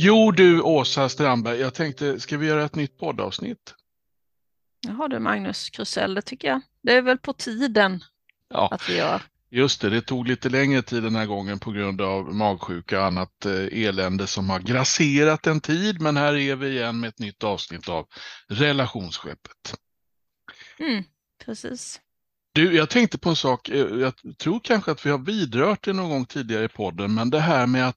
Jo du Åsa Strandberg, jag tänkte, ska vi göra ett nytt poddavsnitt? Jaha du Magnus Krusell, det tycker jag. Det är väl på tiden att vi gör. Just det, det tog lite längre tid den här gången på grund av magsjuka och annat elände som har grasserat en tid. Men här är vi igen med ett nytt avsnitt av relationsskeppet. Mm, precis. Du, jag tänkte på en sak. Jag tror kanske att vi har vidrört det någon gång tidigare i podden. Men det här med att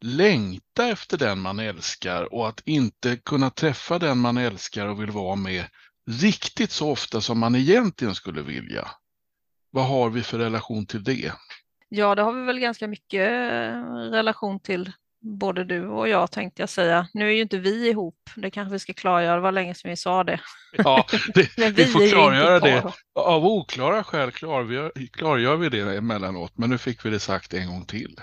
längta efter den man älskar och att inte kunna träffa den man älskar och vill vara med riktigt så ofta som man egentligen skulle vilja. Vad har vi för relation till det? Ja, det har vi väl ganska mycket relation till, både du och jag tänkte jag säga. Nu är ju inte vi ihop, det kanske vi ska klargöra, det var länge sedan vi sa det. Ja, vi får klargöra det. Av oklara skäl klargör vi det emellanåt, men nu fick vi det sagt en gång till.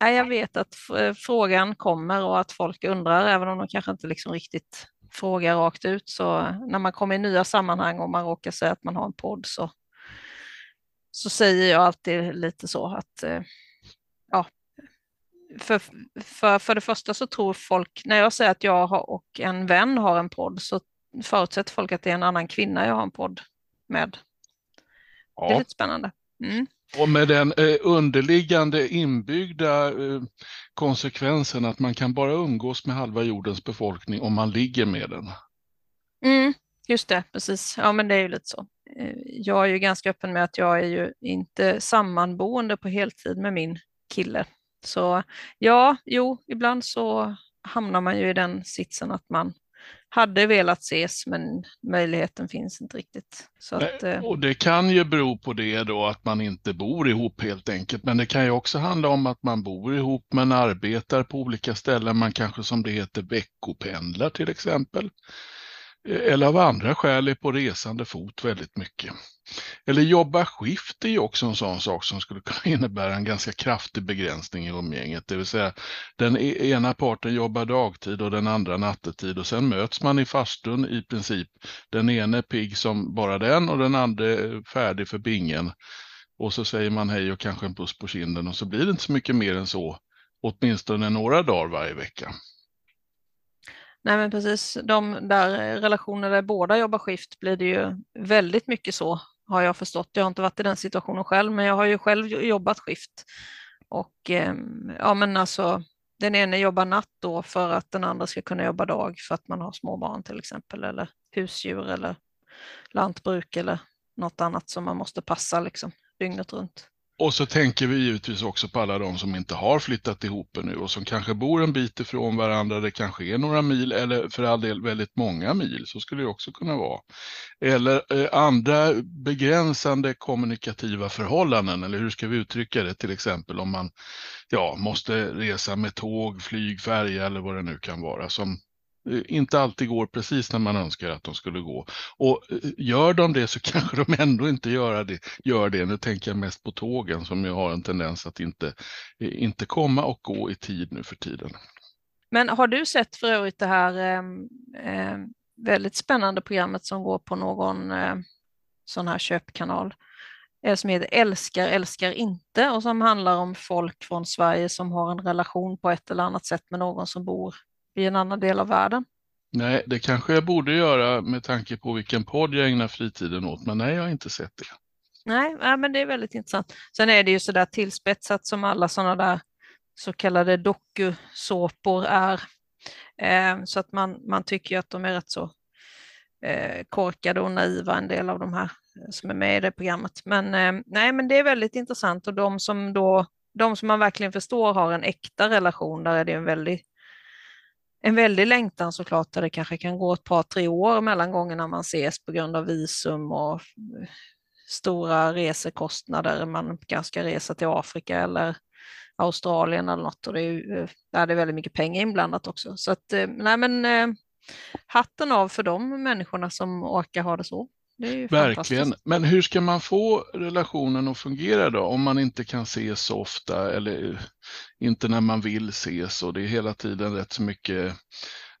Nej, jag vet att frågan kommer och att folk undrar, även om de kanske inte liksom riktigt frågar rakt ut. Så när man kommer i nya sammanhang och man råkar säga att man har en podd så säger jag alltid lite så att ja, för det första så tror folk, när jag säger att och en vän har en podd, så förutsätter folk att det är en annan kvinna jag har en podd med. Ja. Det är lite spännande. Mm. Och med den underliggande inbyggda konsekvensen att man kan bara umgås med halva jordens befolkning om man ligger med den. Mm, just det, precis. Ja, men det är ju lite så. Jag är ju ganska öppen med att jag är ju inte sammanboende på heltid med min kille. Så ibland så hamnar man ju i den sitsen att man hade velat ses, men möjligheten finns inte riktigt. Så och det kan ju bero på det då att man inte bor ihop helt enkelt. Men det kan ju också handla om att man bor ihop men arbetar på olika ställen. Man kanske, som det heter, veckopendlar till exempel. Eller av andra skäl är på resande fot väldigt mycket. Eller jobba skift är ju också en sån sak som skulle kunna innebära en ganska kraftig begränsning i umgänget. Det vill säga, den ena parten jobbar dagtid och den andra nattetid. Och sen möts man i fastun i princip. Den ene är pigg som bara den och den andra är färdig för bingen. Och så säger man hej och kanske en puss på kinden. Och så blir det inte så mycket mer än så. Åtminstone några dagar varje vecka. Nej men precis, de där relationer där båda jobbar skift blir det ju väldigt mycket så, har jag förstått. Jag har inte varit i den situationen själv, men jag har ju själv jobbat skift. Och ja men alltså, den ena jobbar natt då för att den andra ska kunna jobba dag för att man har småbarn till exempel, eller husdjur eller lantbruk eller något annat som man måste passa liksom dygnet runt. Och så tänker vi givetvis också på alla de som inte har flyttat ihop nu och som kanske bor en bit ifrån varandra. Det kanske är några mil, eller för all del väldigt många mil, så skulle det också kunna vara. Eller andra begränsande kommunikativa förhållanden, eller hur ska vi uttrycka det, till exempel om man måste resa med tåg, flyg, färja eller vad det nu kan vara, som inte alltid går precis när man önskar att de skulle gå. Och gör de det så kanske de ändå inte gör det. Nu tänker jag mest på tågen som ju har en tendens att inte komma och gå i tid nu för tiden. Men har du sett för övrigt det här väldigt spännande programmet som går på någon sån här köpkanal? Som heter Älskar, älskar inte, och som handlar om folk från Sverige som har en relation på ett eller annat sätt med någon som bor i en annan del av världen. Nej, det kanske jag borde göra med tanke på vilken podd jag ägnar fritiden åt. Men nej, jag har inte sett det. Nej, men det är väldigt intressant. Sen är det ju sådär tillspetsat som alla sådana där så kallade dokusåpor är. Så att man tycker ju att de är rätt så korkade och naiva, en del av de här som är med i det programmet. Men nej, men det är väldigt intressant. Och de som man verkligen förstår har en äkta relation, där är det en väldig längtan såklart, där det kanske kan gå ett par, tre år mellan gångerna man ses på grund av visum och stora resekostnader. Man kanske ska resa till Afrika eller Australien eller något, och det är väldigt mycket pengar inblandat också. Så att, nej men hatten av för de människorna som orkar ha det så. Det är ju verkligen. Men hur ska man få relationen att fungera då om man inte kan ses så ofta, eller inte när man vill ses, och det är hela tiden rätt så mycket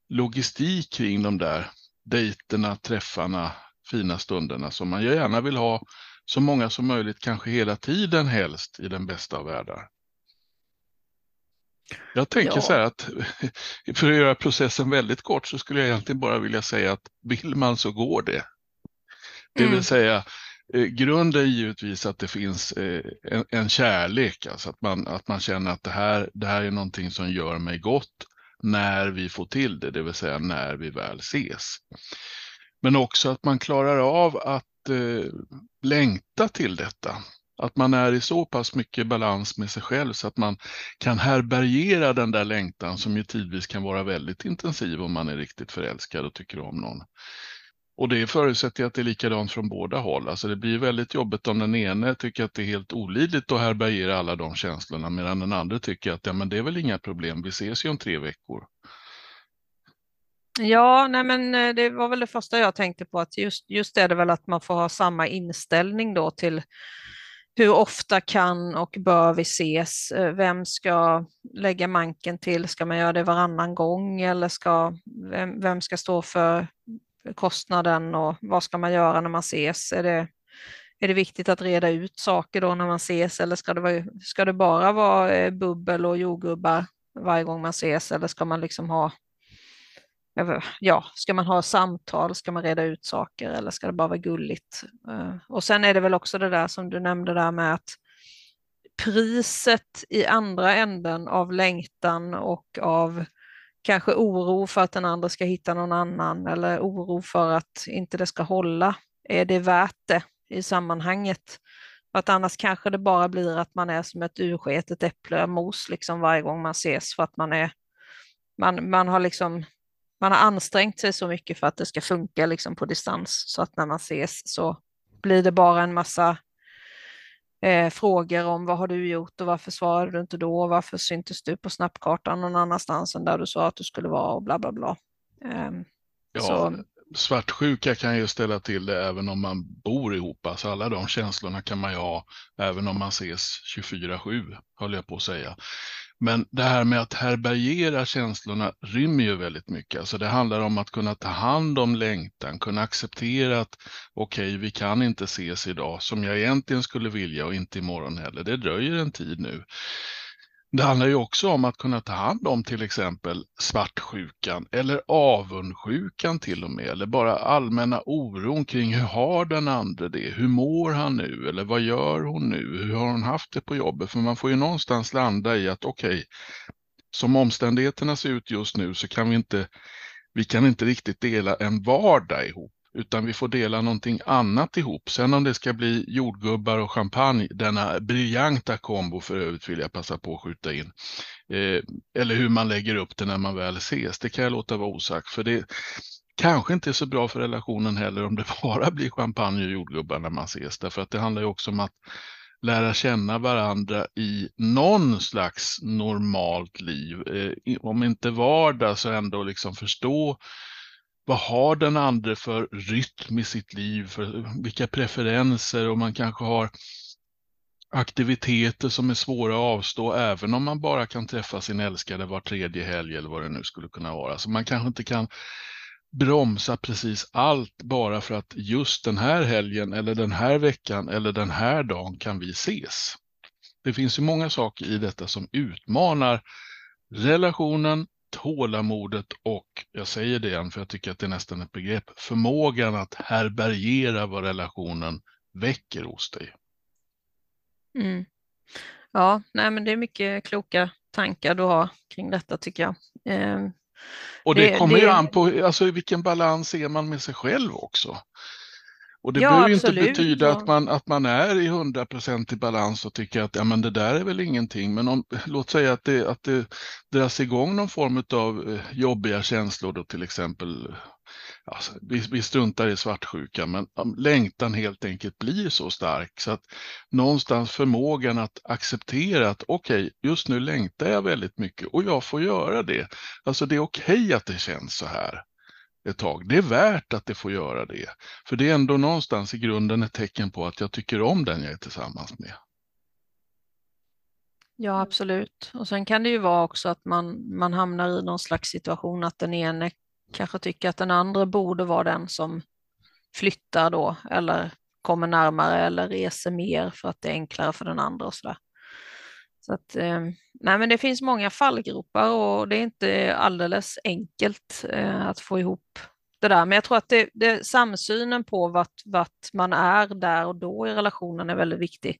logistik kring de där dejterna, träffarna, fina stunderna som man gärna vill ha så många som möjligt, kanske hela tiden helst, i den bästa av världar. Jag tänker så här att för att göra processen väldigt kort så skulle jag egentligen bara vilja säga att vill man så går det. Det vill säga grunden är givetvis att det finns en kärlek, alltså att man känner att det här är någonting som gör mig gott när vi får till det, det vill säga när vi väl ses. Men också att man klarar av att längta till detta. Att man är i så pass mycket balans med sig själv så att man kan härbärgera den där längtan som ju tidvis kan vara väldigt intensiv om man är riktigt förälskad och tycker om någon. Och det förutsätter att det är likadant från båda håll. Alltså det blir väldigt jobbigt om den ene tycker att det är helt olidligt att härbärgera alla de känslorna medan den andra tycker att ja, men det är väl inga problem, vi ses ju om 3 veckor. Ja, nej men det var väl det första jag tänkte på, att just är det väl att man får ha samma inställning då till hur ofta kan och bör vi ses? Vem ska lägga manken till? Ska man göra det varannan gång eller vem ska stå för kostnaden och vad ska man göra när man ses? Är det viktigt att reda ut saker då när man ses, eller ska det bara vara bubbel och jordgubbar varje gång man ses, eller ska man liksom ha ska man ha samtal, ska man reda ut saker eller ska det bara vara gulligt? Och sen är det väl också det där som du nämnde där med att priset i andra änden av längtan och av kanske oro för att den andra ska hitta någon annan eller oro för att inte det ska hålla, är det värt det i sammanhanget? För att annars kanske det bara blir att man är som ett ursketet äpple och mos liksom varje gång man ses, för att man har ansträngt sig så mycket för att det ska funka liksom på distans, så att när man ses så blir det bara en massa frågor om vad har du gjort och varför svarade du inte då och varför syntes du på snabbkartan någon annanstans än där du sa att du skulle vara och bla bla bla. Svartsjuka kan ju ställa till det även om man bor ihop. Alltså alla de känslorna kan man ju ha även om man ses 24/7, höll jag på att säga. Men det här med att härbärgera känslorna rymmer ju väldigt mycket. Alltså det handlar om att kunna ta hand om längtan, kunna acceptera att okej, vi kan inte ses idag som jag egentligen skulle vilja och inte imorgon heller. Det dröjer en tid nu. Det handlar ju också om att kunna ta hand om till exempel svartsjukan eller avundsjukan till och med. Eller bara allmänna oron kring hur har den andra det? Hur mår han nu? Eller vad gör hon nu? Hur har hon haft det på jobbet? För man får ju någonstans landa i att okej, som omständigheterna ser ut just nu så kan vi kan inte riktigt dela en vardag ihop. Utan vi får dela någonting annat ihop. Sen om det ska bli jordgubbar och champagne, denna briljanta kombo för övrigt vill jag passa på att skjuta in. Eller hur man lägger upp det när man väl ses, det kan jag låta vara osagt. För det kanske inte är så bra för relationen heller om det bara blir champagne och jordgubbar när man ses. Därför att det handlar ju också om att lära känna varandra i någon slags normalt liv. Om inte vardag så ändå liksom förstå. Vad har den andra för rytm i sitt liv, för vilka preferenser, och man kanske har aktiviteter som är svåra att avstå även om man bara kan träffa sin älskade var 3:e helg eller vad det nu skulle kunna vara. Så man kanske inte kan bromsa precis allt bara för att just den här helgen eller den här veckan eller den här dagen kan vi ses. Det finns ju många saker i detta som utmanar relationen, tålamodet och, jag säger det igen för jag tycker att det är nästan ett begrepp, förmågan att härbärgera vad relationen väcker hos dig. Mm. Ja, nej men det är mycket kloka tankar du har kring detta tycker jag. Och det kommer ju an på alltså, vilken balans är man med sig själv också. Och det behöver ju inte betyda att man är i 100% i balans och tycker att ja, men det där är väl ingenting. Men om, låt säga att det dras igång någon form av jobbiga känslor då, till exempel. Alltså, vi struntar i svartsjuka, men längtan helt enkelt blir så stark så att någonstans förmågan att acceptera att okej, just nu längtar jag väldigt mycket och jag får göra det. Alltså det är okej att det känns så här ett tag. Det är värt att det får göra det. För det är ändå någonstans i grunden ett tecken på att jag tycker om den jag är tillsammans med. Ja, absolut. Och sen kan det ju vara också att man hamnar i någon slags situation att den ene kanske tycker att den andra borde vara den som flyttar då eller kommer närmare eller reser mer för att det är enklare för den andra och sådär. Så att, nej, men det finns många fallgropar och det är inte alldeles enkelt att få ihop det där. Men jag tror att det samsynen på vart man är där och då i relationen är väldigt viktig.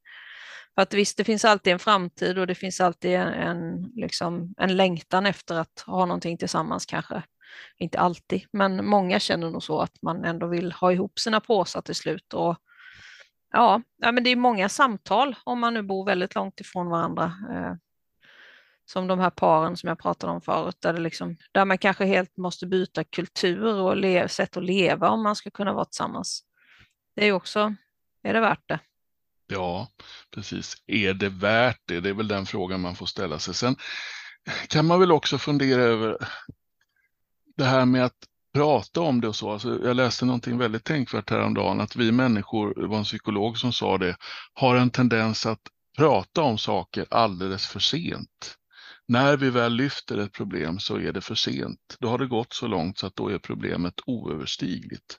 För att visst, det finns alltid en framtid och det finns alltid en längtan efter att ha någonting tillsammans kanske. Inte alltid, men många känner nog så att man ändå vill ha ihop sina påsar till slut. Och ja, men det är många samtal om man nu bor väldigt långt ifrån varandra. Som de här paren som jag pratade om förut, där, där man kanske helt måste byta kultur och sätt att leva om man ska kunna vara tillsammans. Det är ju också, är det värt det? Ja, precis. Är det värt det? Det är väl den frågan man får ställa sig. Sen kan man väl också fundera över det här med att prata om det och så. Alltså, jag läste någonting väldigt tänkvärt häromdagen, att vi människor, det var en psykolog som sa det, har en tendens att prata om saker alldeles för sent. När vi väl lyfter ett problem så är det för sent. Då har det gått så långt så att då är problemet oöverstigligt.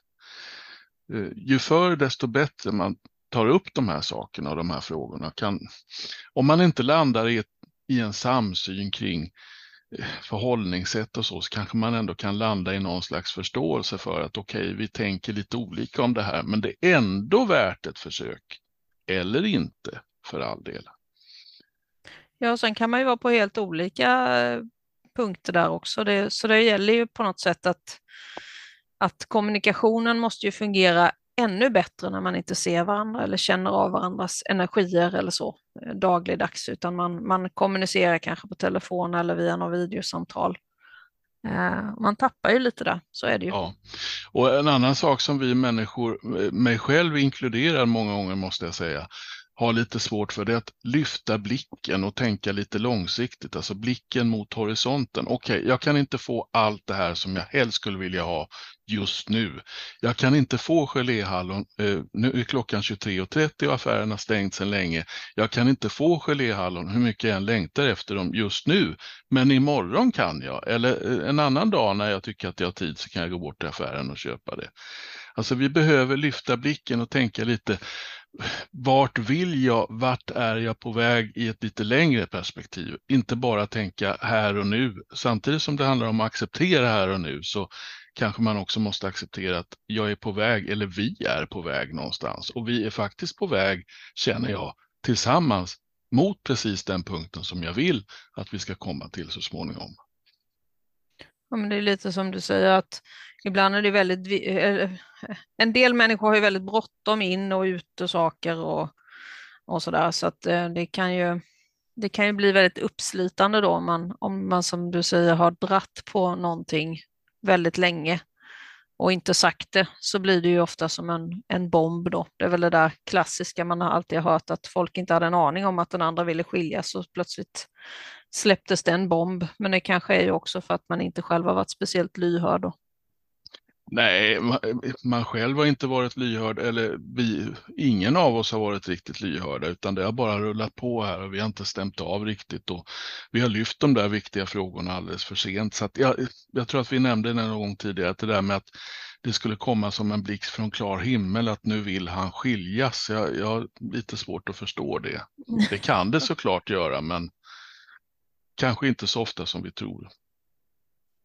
Ju förr desto bättre man tar upp de här sakerna och de här frågorna. Om man inte landar i en samsyn kring förhållningssätt och så kanske man ändå kan landa i någon slags förståelse för att okej, vi tänker lite olika om det här, men det är ändå värt ett försök. Eller inte, för all del. Ja, sen kan man ju vara på helt olika punkter där också. Så det gäller ju på något sätt att kommunikationen måste ju fungera ännu bättre när man inte ser varandra eller känner av varandras energier eller så dagligdags, utan man kommunicerar kanske på telefon eller via något videosamtal. Man tappar ju lite där, så är det ju. Ja. Och en annan sak som vi människor, mig själv inkluderar många gånger måste jag säga, har lite svårt för det att lyfta blicken och tänka lite långsiktigt, alltså blicken mot horisonten. Okej, jag kan inte få allt det här som jag helst skulle vilja ha just nu. Jag kan inte få geléhallon, nu är klockan 23:30 och affären har stängt sedan länge. Jag kan inte få geléhallon hur mycket jag än längtar efter dem just nu, men imorgon kan jag. Eller en annan dag när jag tycker att jag har tid så kan jag gå bort till affären och köpa det. Alltså vi behöver lyfta blicken och tänka lite, vart vill jag, vart är jag på väg i ett lite längre perspektiv? Inte bara tänka här och nu. Samtidigt som det handlar om att acceptera här och nu så kanske man också måste acceptera att jag är på väg, eller vi är på väg någonstans. Och vi är faktiskt på väg, känner jag, tillsammans mot precis den punkten som jag vill att vi ska komma till så småningom. Ja, men det är lite som du säger att ibland är det väldigt, en del människor har ju väldigt bråttom in och ut och saker och sådär, så att det kan ju bli väldigt uppslitande då om man som du säger har dratt på någonting väldigt länge och inte sagt det, så blir det ju ofta som en bomb då. Det är väl det där klassiska man har alltid hört, att folk inte hade en aning om att den andra ville skiljas och plötsligt släpptes det en bomb, men det kanske är ju också för att man inte själv har varit speciellt lyhörd då. Nej, man själv har inte varit lyhörd, eller ingen av oss har varit riktigt lyhörda, utan det har bara rullat på här och vi har inte stämt av riktigt och vi har lyft de där viktiga frågorna alldeles för sent. Så att jag tror att vi nämnde någon gång tidigare att det där med att det skulle komma som en blixt från klar himmel att nu vill han skiljas. Jag har lite svårt att förstå det. Det kan det såklart göra, men kanske inte så ofta som vi tror.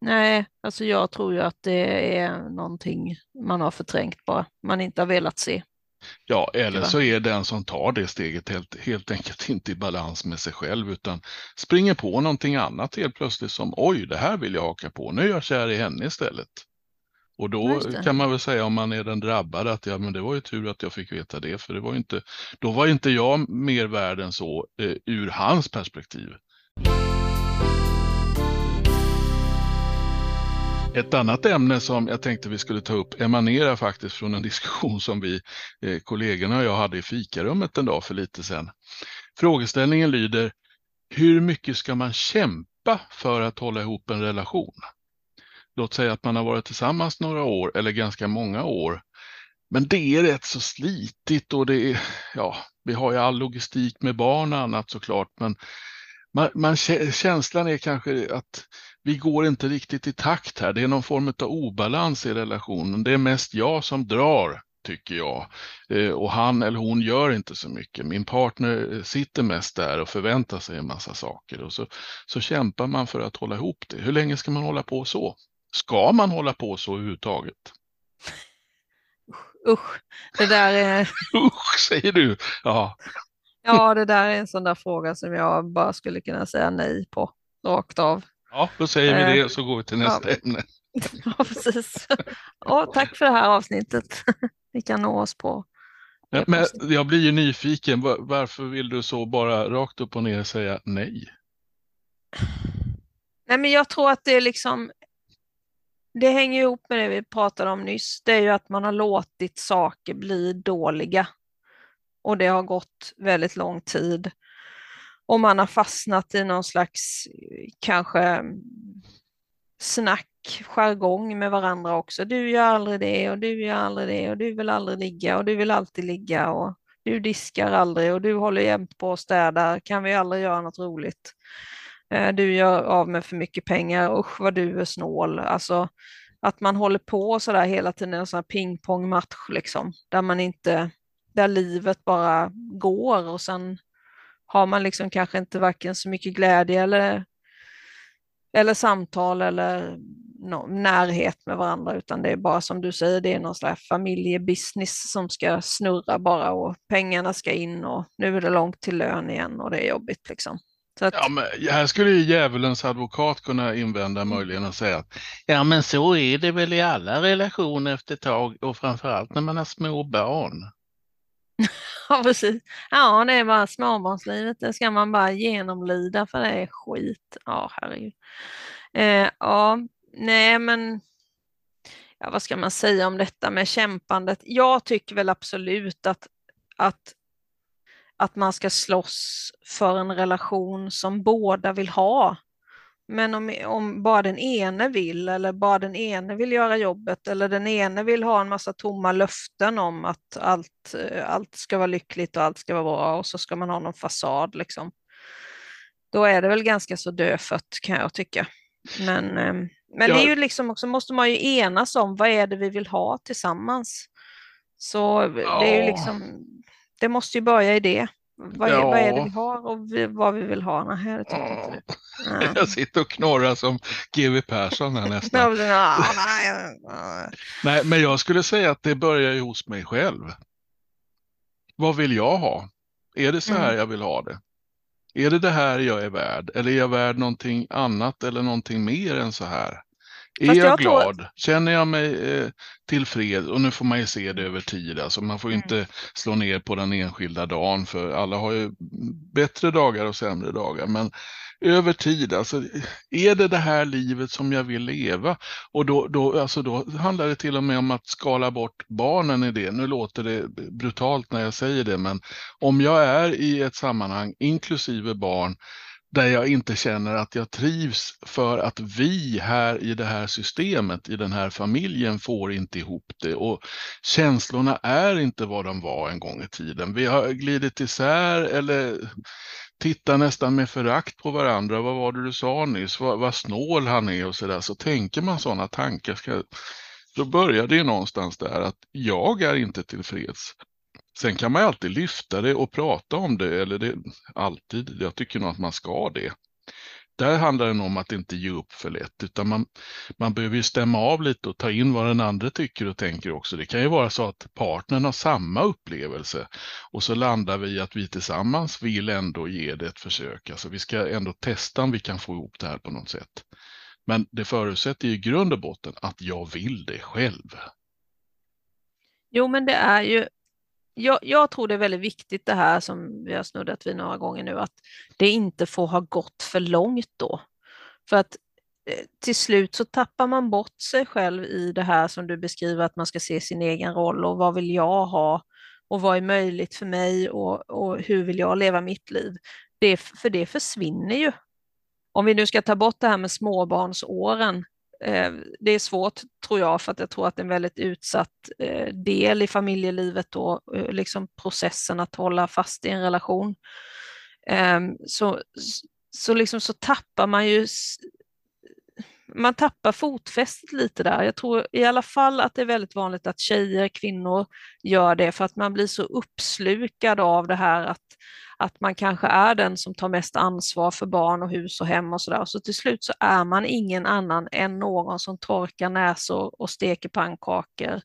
Nej, alltså jag tror ju att det är någonting man har förträngt bara, man inte har velat se. Ja, eller så är den som tar det steget helt enkelt inte i balans med sig själv, utan springer på någonting annat helt plötsligt som oj, det här vill jag haka på, nu är jag kär i henne istället. Och då kan man väl säga om man är den drabbade att ja, men det var ju tur att jag fick veta det, för det var ju inte, då var inte jag mer värd än så ur hans perspektiv. Ett annat ämne som jag tänkte vi skulle ta upp emanerar faktiskt från en diskussion som vi, kollegorna och jag hade i fikarummet en dag för lite sedan. Frågeställningen lyder, hur mycket ska man kämpa för att hålla ihop en relation? Låt säga att man har varit tillsammans några år eller ganska många år. Men det är rätt så slitigt och det är, ja, vi har ju all logistik med barn och annat såklart, men känslan är kanske att vi går inte riktigt i takt här. Det är någon form av obalans i relationen. Det är mest jag som drar tycker jag. Och han eller hon gör inte så mycket. Min partner sitter mest där och förväntar sig en massa saker. Och så kämpar man för att hålla ihop det. Hur länge ska man hålla på så? Ska man hålla på så överhuvudtaget? Usch, det där är... Usch, säger du? Ja. Ja, det där är en sån där fråga som jag bara skulle kunna säga nej på, rakt av. Ja, då säger vi det och så går vi till nästa ämne. Ja, precis. Och tack för det här avsnittet. Vi kan nå oss på. Ja, men jag blir ju nyfiken. Varför vill du så bara rakt upp och ner säga nej? Nej, men jag tror att det är liksom... Det hänger ihop med det vi pratade om nyss. Det är ju att man har låtit saker bli dåliga. Och det har gått väldigt lång tid. Och man har fastnat i någon slags kanske snack, jargong med varandra också. Du gör aldrig det och du gör aldrig det och du vill aldrig ligga och du vill alltid ligga och du diskar aldrig och du håller jämt på och städar. Kan vi aldrig göra något roligt? Du gör av med för mycket pengar, usch vad du är snål. Alltså att man håller på sådär hela tiden, en sån här pingpongmatch liksom, där man inte, där livet bara går och sen har man liksom kanske inte varken så mycket glädje eller samtal eller närhet med varandra, utan det är bara som du säger, det är någon slags familjebusiness som ska snurra bara och pengarna ska in och nu är det långt till lön igen och det är jobbigt liksom. Att... Ja, men här skulle ju djävulens advokat kunna invända möjligen och säga att ja, men så är det väl i alla relationer efter ett tag och framförallt när man har små barn. Ja, precis. Ja, det är bara småbarnslivet. Det ska man bara genomlida för det är skit. Ja, herregud. Vad ska man säga om detta med kämpandet? Jag tycker väl absolut att man ska slåss för en relation som båda vill ha. Men om bara den ene vill, eller bara den ene vill göra jobbet, eller den ene vill ha en massa tomma löften om att allt ska vara lyckligt och allt ska vara bra och så ska man ha någon fasad liksom. Då är det väl ganska så dödfött, kan jag tycka. Men det är ju liksom också, måste man ju enas om vad är det vi vill ha tillsammans. Så det är ju liksom... Det måste ju börja i det. Vad är det vi har och vad vi vill ha? Nej, det tycker jag inte. Ja. Jag sitter och knorrar som G.W. Persson här nästan. Nej, men jag skulle säga att det börjar ju hos mig själv. Vad vill jag ha? Är det så här jag vill ha det? Är det här jag är värd? Eller är jag värd någonting annat eller någonting mer än så här? Fast är jag glad? Känner jag mig tillfreds? Och nu får man ju se det över tid. Alltså man får inte slå ner på den enskilda dagen. För alla har ju bättre dagar och sämre dagar. Men över tid, alltså, är det här livet som jag vill leva? Och då handlar det till och med om att skala bort barnen i det. Nu låter det brutalt när jag säger det. Men om jag är i ett sammanhang, inklusive barn, där jag inte känner att jag trivs för att vi här i det här systemet, i den här familjen får inte ihop det och känslorna är inte vad de var en gång i tiden. Vi har glidit isär eller tittar nästan med förakt på varandra. Vad var det du sa nyss? Vad snål han är och sådär. Så tänker man sådana tankar, då börjar det någonstans där att jag är inte tillfreds. Sen kan man alltid lyfta det och prata om det, eller det alltid, jag tycker nog att man ska det. Där handlar det om att inte ge upp för lätt, utan man behöver ju stämma av lite och ta in vad den andra tycker och tänker också. Det kan ju vara så att partnern har samma upplevelse och så landar vi i att vi tillsammans vill ändå ge det ett försök. Alltså vi ska ändå testa om vi kan få ihop det här på något sätt. Men det förutsätter ju i grund och botten att jag vill det själv. Jo, men det är ju... Jag tror det är väldigt viktigt det här som vi har snuddat vid några gånger nu, att det inte får ha gått för långt då. För att till slut så tappar man bort sig själv i det här som du beskriver, att man ska se sin egen roll och vad vill jag ha och vad är möjligt för mig och hur vill jag leva mitt liv. För det försvinner ju. Om vi nu ska ta bort det här med småbarnsåren. Det är svårt, tror jag, för att jag tror att det är en väldigt utsatt del i familjelivet då, liksom processen att hålla fast i en relation. Så tappar man ju man tappar fotfästet lite där. Jag tror i alla fall att det är väldigt vanligt att tjejer, kvinnor gör det för att man blir så uppslukad av det här att man kanske är den som tar mest ansvar för barn och hus och hem och sådär. Så till slut så är man ingen annan än någon som torkar näsor och steker pannkakor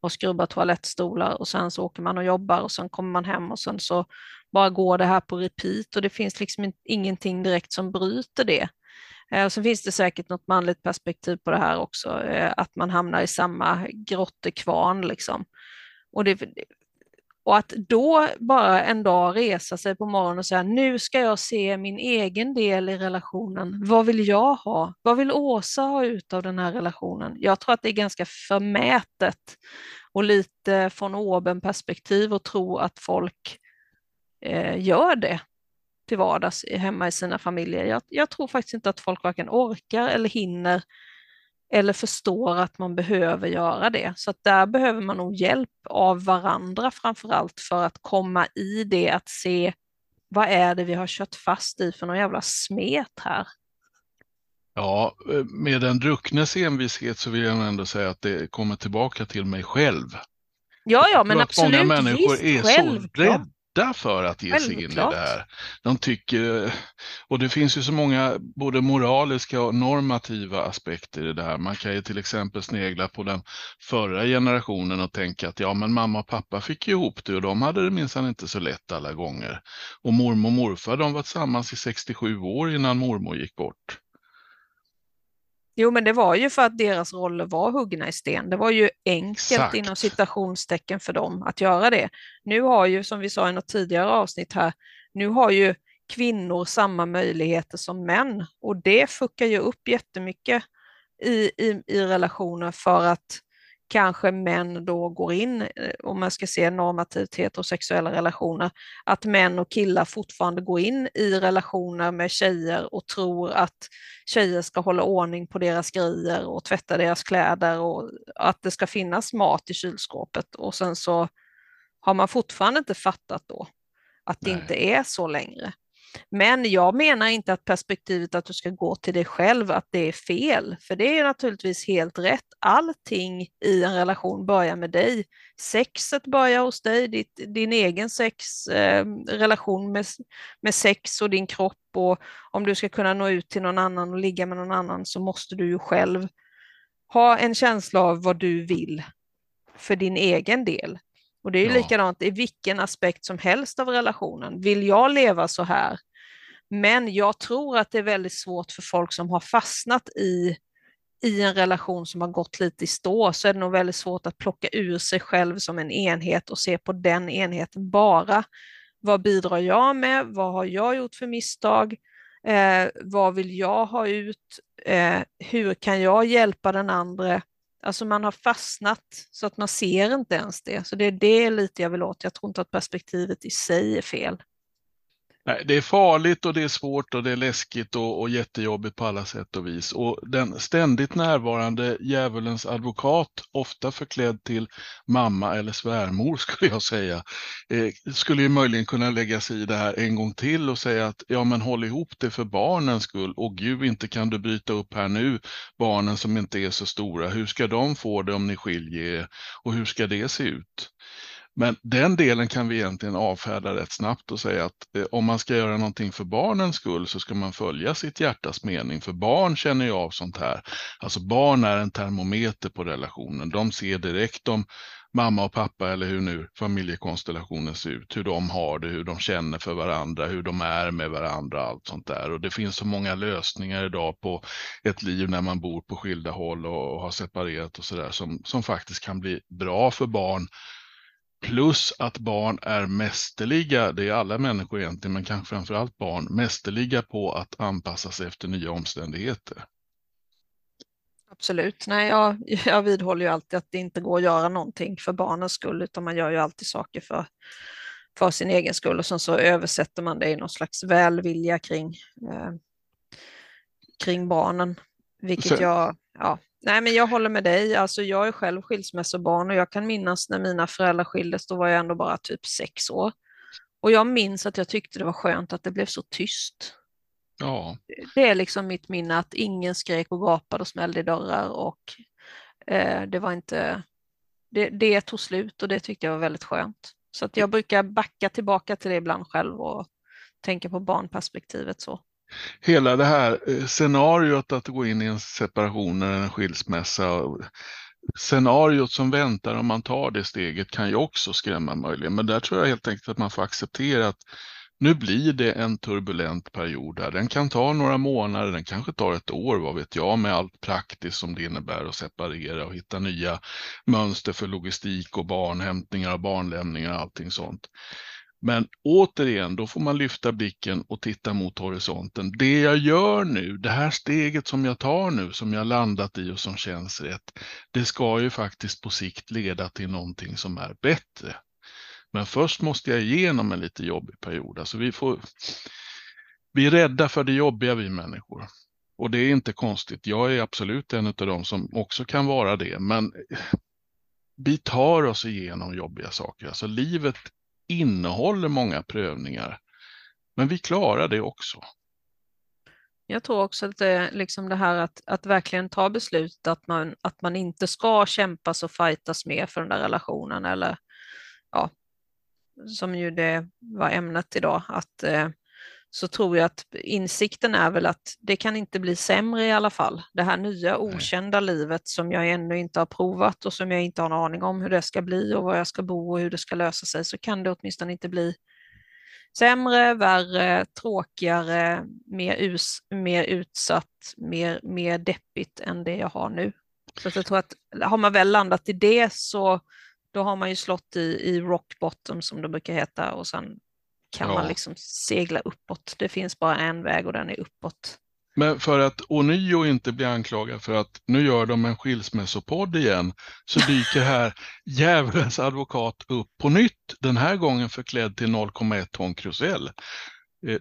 och skrubbar toalettstolar, och sen så åker man och jobbar och sen kommer man hem och sen så bara går det här på repeat, och det finns liksom ingenting direkt som bryter det. Så finns det säkert något manligt perspektiv på det här också, att man hamnar i samma grottekvarn liksom. Och att då bara en dag resa sig på morgonen och säga, nu ska jag se min egen del i relationen. Vad vill jag ha? Vad vill Åsa ha ut av den här relationen? Jag tror att det är ganska förmätet och lite från oben perspektiv att tro att folk gör det till vardags hemma i sina familjer. Jag tror faktiskt inte att folk varken orkar eller hinner eller förstår att man behöver göra det. Så att där behöver man nog hjälp av varandra framförallt för att komma i det, att se vad är det vi har kört fast i för någon jävla smet här. Ja, med en drucknes envishet så vill jag ändå säga att det kommer tillbaka till mig själv. Ja, men absolut. Många människor är så rädda för att ge sig in i det här. De tycker, och det finns ju så många både moraliska och normativa aspekter i det här. Man kan ju till exempel snegla på den förra generationen och tänka att ja, men mamma och pappa fick ju ihop det och de hade det minsann inte så lätt alla gånger. Och mormor och morfar, de var tillsammans i 67 år innan mormor gick bort. Jo, men det var ju för att deras roller var huggna i sten. Det var ju enkelt inom citationstecken för dem att göra det. Nu har ju, som vi sa i något tidigare avsnitt här, nu har ju kvinnor samma möjligheter som män. Och det fuckar ju upp jättemycket i relationer, för att kanske män då går in, om man ska se normativt heterosexuella relationer, att män och killar fortfarande går in i relationer med tjejer och tror att tjejer ska hålla ordning på deras grejer och tvätta deras kläder och att det ska finnas mat i kylskåpet, och sen så har man fortfarande inte fattat då att det inte är så längre. Men jag menar inte att perspektivet att du ska gå till dig själv, att det är fel. För det är naturligtvis helt rätt. Allting i en relation börjar med dig. Sexet börjar hos dig, din egen sex, relation med sex och din kropp. Och om du ska kunna nå ut till någon annan och ligga med någon annan så måste du ju själv ha en känsla av vad du vill för din egen del. Och det är ju likadant i vilken aspekt som helst av relationen. Vill jag leva så här? Men jag tror att det är väldigt svårt för folk som har fastnat i en relation som har gått lite i stå, så är det nog väldigt svårt att plocka ur sig själv som en enhet och se på den enheten bara. Vad bidrar jag med? Vad har jag gjort för misstag? Vad vill jag ha ut? Hur kan jag hjälpa den andra? Alltså man har fastnat så att man ser inte ens det. Så det är det lite jag vill åt. Jag tror inte att perspektivet i sig är fel. Nej, det är farligt och det är svårt och det är läskigt och jättejobbigt på alla sätt och vis. Och den ständigt närvarande djävulens advokat, ofta förklädd till mamma eller svärmor skulle jag säga, skulle ju möjligen kunna lägga sig i det här en gång till och säga att ja, men håll ihop det för barnens skull. Och gud, inte kan du bryta upp här nu barnen som inte är så stora. Hur ska de få det om ni skiljer er? Och hur ska det se ut? Men den delen kan vi egentligen avfärda rätt snabbt och säga att om man ska göra någonting för barnens skull så ska man följa sitt hjärtas mening. För barn känner ju av sånt här. Alltså barn är en termometer på relationen. De ser direkt om mamma och pappa eller hur nu familjekonstellationen ser ut. Hur de har det, hur de känner för varandra, hur de är med varandra, allt sånt där. Och det finns så många lösningar idag på ett liv när man bor på skilda håll och har separerat och sådär som faktiskt kan bli bra för barn. Plus att barn är mästerliga, det är alla människor egentligen, men kanske framförallt barn, mästerliga på att anpassa sig efter nya omständigheter. Absolut, nej jag vidhåller ju alltid att det inte går att göra någonting för barnens skull, utan man gör ju alltid saker för sin egen skull och sen så översätter man det i någon slags välvilja kring barnen, vilket Nej, men jag håller med dig. Alltså, jag är själv skilsmässobarn och jag kan minnas när mina föräldrar skildes, då var jag ändå bara typ 6 år. Och jag minns att jag tyckte det var skönt att det blev så tyst. Ja. Det är liksom mitt minne att ingen skrek och gapade och smällde i dörrar och det var inte... Det tog slut och det tyckte jag var väldigt skönt. Så att jag brukar backa tillbaka till det ibland själv och tänka på barnperspektivet så. Hela det här scenariot att gå in i en separation eller en skilsmässa, scenariot som väntar om man tar det steget kan ju också skrämma möjligen. Men där tror jag helt enkelt att man får acceptera att nu blir det en turbulent period där. Den kan ta några månader, den kanske tar ett år, vad vet jag, med allt praktiskt som det innebär att separera och hitta nya mönster för logistik och barnhämtningar och barnlämningar och allting sånt. Men återigen, då får man lyfta blicken och titta mot horisonten. Det jag gör nu, det här steget som jag tar nu, som jag landat i och som känns rätt, det ska ju faktiskt på sikt leda till någonting som är bättre. Men först måste jag igenom en lite jobbig period. Alltså vi är rädda för det jobbiga, vi människor. Och det är inte konstigt. Jag är absolut en av dem som också kan vara det. Men vi tar oss igenom jobbiga saker. Alltså livet innehåller många prövningar. Men vi klarar det också. Jag tror också att det är liksom det här att verkligen ta beslut. Att man inte ska kämpas och fightas med för den där relationen. Eller ja, som ju det var ämnet idag, att så tror jag att insikten är väl att det kan inte bli sämre i alla fall. Det här nya okända livet som jag ännu inte har provat och som jag inte har en aning om hur det ska bli och var jag ska bo och hur det ska lösa sig, så kan det åtminstone inte bli sämre, värre, tråkigare, mer utsatt, mer deppigt än det jag har nu. Så att jag tror att har man väl landat i det så då har man ju slått i rock bottom som det brukar heta, och sen kan man liksom segla uppåt. Det finns bara en väg och den är uppåt. Men för att ånyo inte bli anklagad för att nu gör de en skilsmässopodd igen, så dyker här djävulens advokat upp på nytt. Den här gången förklädd till 0,1 ton Krusell,